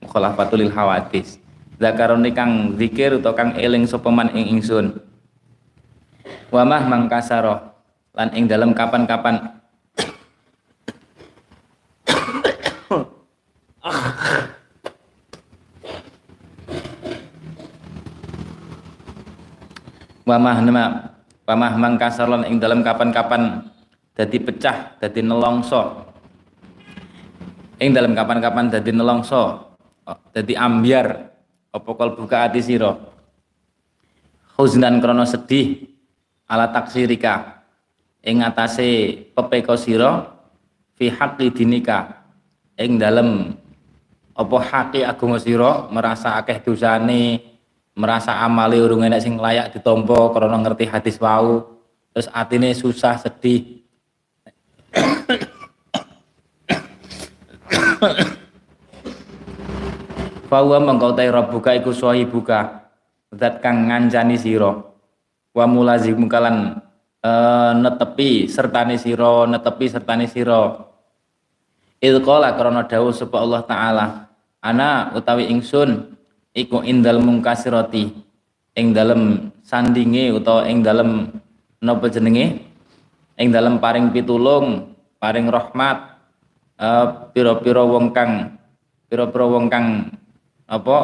mukhalafatul lil hawadis zakarone kang zikir utawa kang eling sapa man ing ingsun wa mah mangkasara lan ing dalem kapan-kapan wa mah mangkasara lan ing dalem kapan-kapan dadi pecah, dadi nelongso ing dalam kapan-kapan dadi nelongso, dadi ambyar apa kalbuka ati sira huznan krana sedih ala taksirika ing atase pepeka sira fi haqqi dinika ing dalam apa haqi agama sira merasa akeh dosane, merasa amale urung enak sing layak ditampa krana ngerti hadis wau terus atine susah sedih bahwa mengkautai rabbuka iku sahibuka zat kang ngancani sira wa mulazimu kalan netepi sertane sira ilqala krana dawuh sapa Allah taala ana utawi ingsun iku indal mungkasirati ing dalem sandinge utawa ing dalem napa jenenge ing dalem paring pitulung paring rahmat pira-pira wong kang apa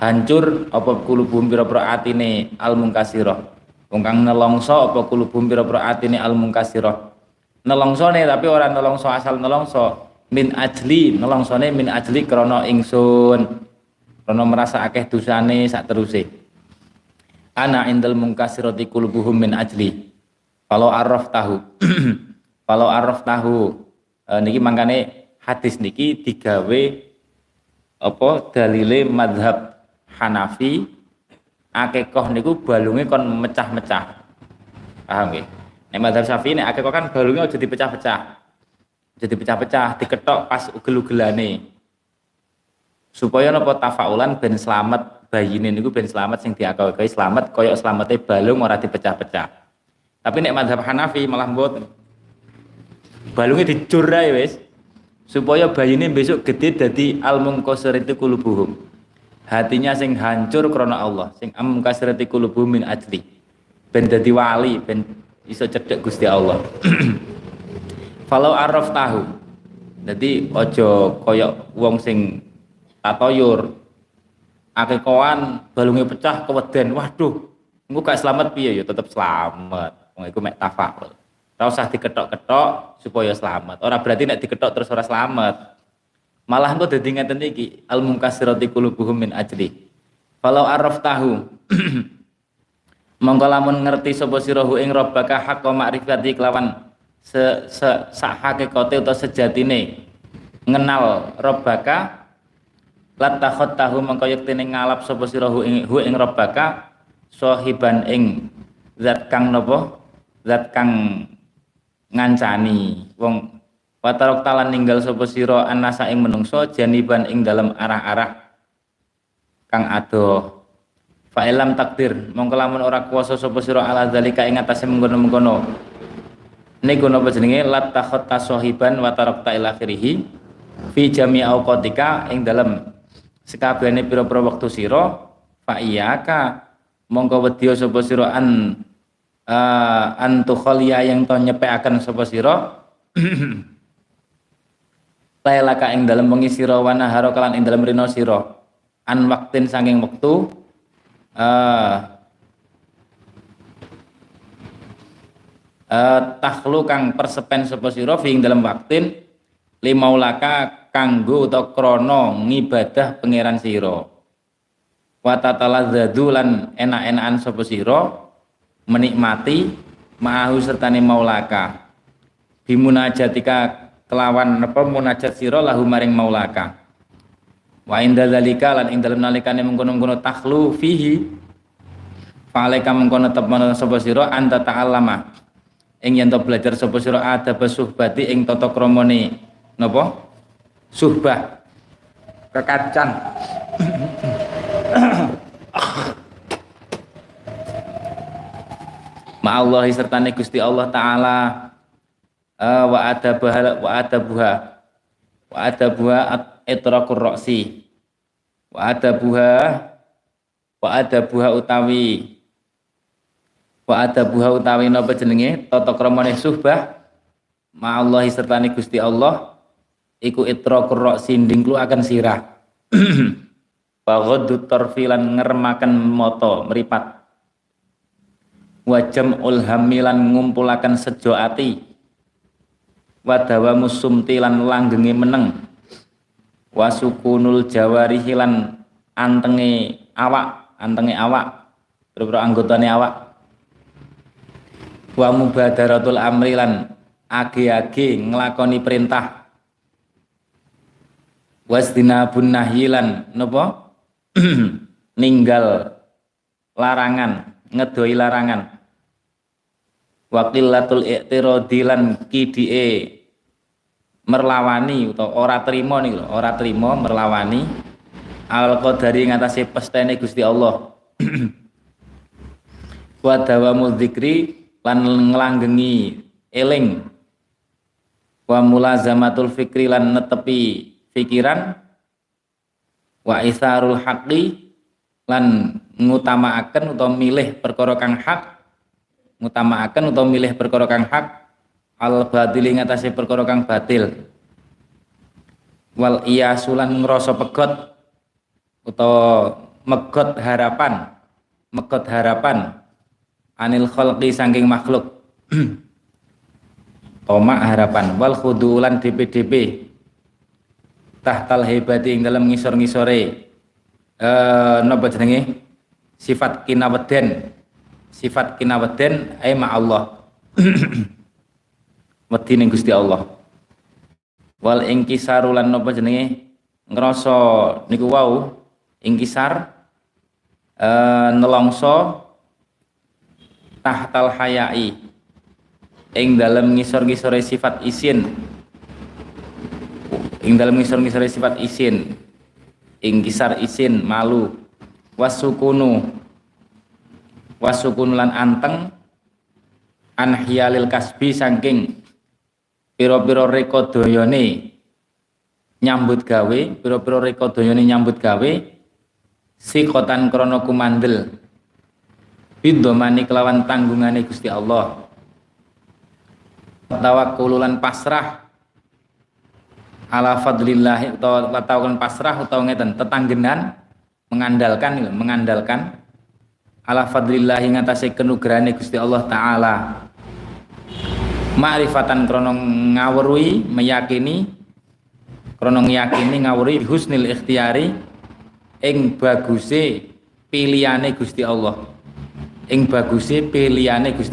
hancur apa kulubum pira-pira atine al-mungkasirah wong kang nelongso apa kulubum pira-pira atine al-mungkasirah nelongsone tapi orang nelongso asal nelongso min ajli krana ingsun krana merasa akeh dosane sak teruse ana indal mungkasirati kulubuhum min ajli falau arraf tahu niki mangkane hadis niki digawe apa dalile mazhab Hanafi akekah niku balunge kon mecah-mecah. Paham nggih? Nek mazhab Syafi'i nek akekah kan balunge aja dipecah-pecah. Jadi pecah-pecah diketok pas ugel-ugelane. Supaya napa tafaulan ben slamet bayine niku ben slamet sing diakal-akali slamet koyok slamete balung ora dipecah-pecah. Tapi nek mazhab Hanafi malah mboten. Balungnya dicurai wes supaya bayine besok gede dadi al-mungkasirati qulubuhum hatinya sing hancur krana Allah sing al-mungkasirati qulubuhum min ajli ben dadi wali ben iso cedhek Gusti Allah falau araf tahu dadi aja koyok wong sing tatoyur akekoan balunge pecah keweden waduh engko gak selamat piye ya tetep selamat wong iku mek tafakul ora usah diketok-ketok supaya selamat. Ora berarti nek diketok terus ora selamat. Malah engko dadi ngeten iki, al mungkasirati qulubuhum min ajli. Falau araftahu monggo lamun ngerti sapa sirahu ing rabbaka haqqa ma'rifati kelawan sak hakikate utawa sejatine ngenal rabbaka latakhattahu mongko yektene ngalap sapa sirahu ing rabbaka sahiban ing zat kang napa zat kang ngancani wong watarok talan ninggal sapa sira anasa ing menungso janiban ing dalam arah-arah kang adoh fa ilam takdir mongko lamun ora kuwasa sapa sira ala zalika ing atase mengkono-mengkono niku napa jenenge lat takhatta sahiban watarok ta ila akhirih fi jami' auqatika ing dalam sekabehane pira-pira wektu sira fa iyaka mongko wedya sapa sira antukholia yang to nyepeaken sapa sira lailaka ing dalem wengi sira wana harokalan ing dalem rina sira an waktin saking wektu takhlu kang persepen sapa sira fi ing dalem waktin limaulaka kanggo utawa krana ngibadah pangeran sira wa tatalazadu lan enak-enakan sapa sira menikmati ma'ahu sertane maulaka bimunajatika kelawan apa munajat sira lahu maring maulaka wa inda zalika lan ing dalem nalikane mengkono-mengkono takhlu fihi fa'alaika mengkono tepana sapa sira anta ta'allama ing yen to belajar sapa sira adab suhbati ing tata kramane napa suhbah kekacan ma'allahi sertane Gusti Allah taala wa adabuha itraqur ra'si wa adabuha utawi napa jenenge tata kramane suhbah ma'allahi sertane Gusti Allah iku itraqur ra'si ndingkluaken sirah baghdut tarfilan ngermaken mata mripat wajam ulhamilan ngumpulakan sejo ati wadawa musumti lan langgenge meneng wasukunul jawarihi lan antenge awak boro-boro anggotane awak, wa mubadaratul amri lan age-age nglakoni perintah, wasdinabun nahyi lan napa ninggal larangan, ngedoi larangan, waqillatul i'tiradi lan kidie merlawani atau ora trimo merlawani al-qadari ngatasi pestene Gusti Allah wa dawamul dzikri lan nglanggengi eling, wa mulazamatul fikri lan netepi pikiran, wa isarul haqqi lan ngutamaaken utawa milih perkara kang hak, al-badili ngatasi perkara kang batil, wal iyasulan ngrasa pegot utawa megot harapan anil khalqi saking makhluk tomak harapan, wal khudulan dpdp tahtal hebati ing dalam ngisor-ngisore napa jenenge sifat kinaweden ae ma Allah wedi ning Gusti Allah, wal ingkisarulan napa jenenge ngrasa niku wau ingkisar nelongso tahtal hayai ing dalam ngisor-ngisore sifat isin, ingkisar isin malu, wasukunu lan anteng anhiyalil kasbi saking piro-piro reka doyone nyambut gawe, sikotan krono kumandel bidomani kelawan tanggungane Gusti Allah, tawakkululan pasrah ala fadlillahi tawakkululan pasrah utawa ngeten tetanggenan mengandalkan ala fadlillahi ngatasi kenugrahane Gusti Allah taala, ma'rifatan krono ngawruhi meyakini, ngawruhi husnil ikhtiyari ing baguse pilihane Gusti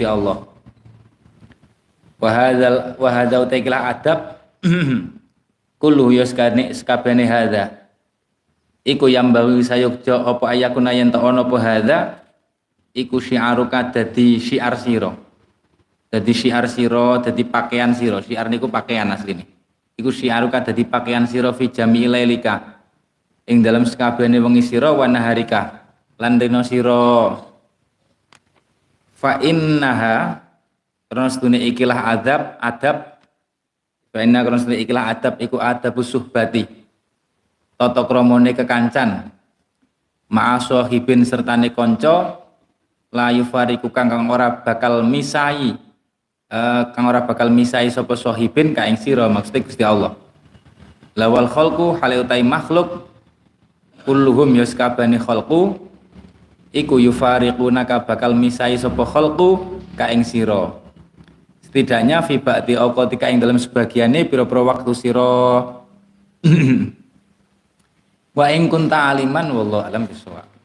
Allah, wa hadzal taqilah adab kullu yaskane skabene hadza iku yambawi sayukja apa ayakuna yen ta ana apa hadza iku syiaruka dadi syiar sira, dadi pakaian siro. Syiar niku pakaian asline. Iku syiaruka dadi pakaian siro fi jami'i lailika ing dalam sekabehane wengi sira wa naharika lan dina sira, fa innaha karena sedune ikilah adab fa inna karena sedune ikilah adab iku adabus suhbati tata kramane kekancan ma'a sahibin sertane kanca la yufariku kang ora bakal misai sapa sahibin ka ing sira maksud Gusti Allah, lawal khalqu hal utai makhluk kulluhum yaskabani khalqu iku yufariquna ka bakal misai sapa khalqu ka ing sira setidaknya fi ba'di auqatika ing dalam sebagiane pira-pira waktu sira wa in kunta aliman wallahu alam bisawab.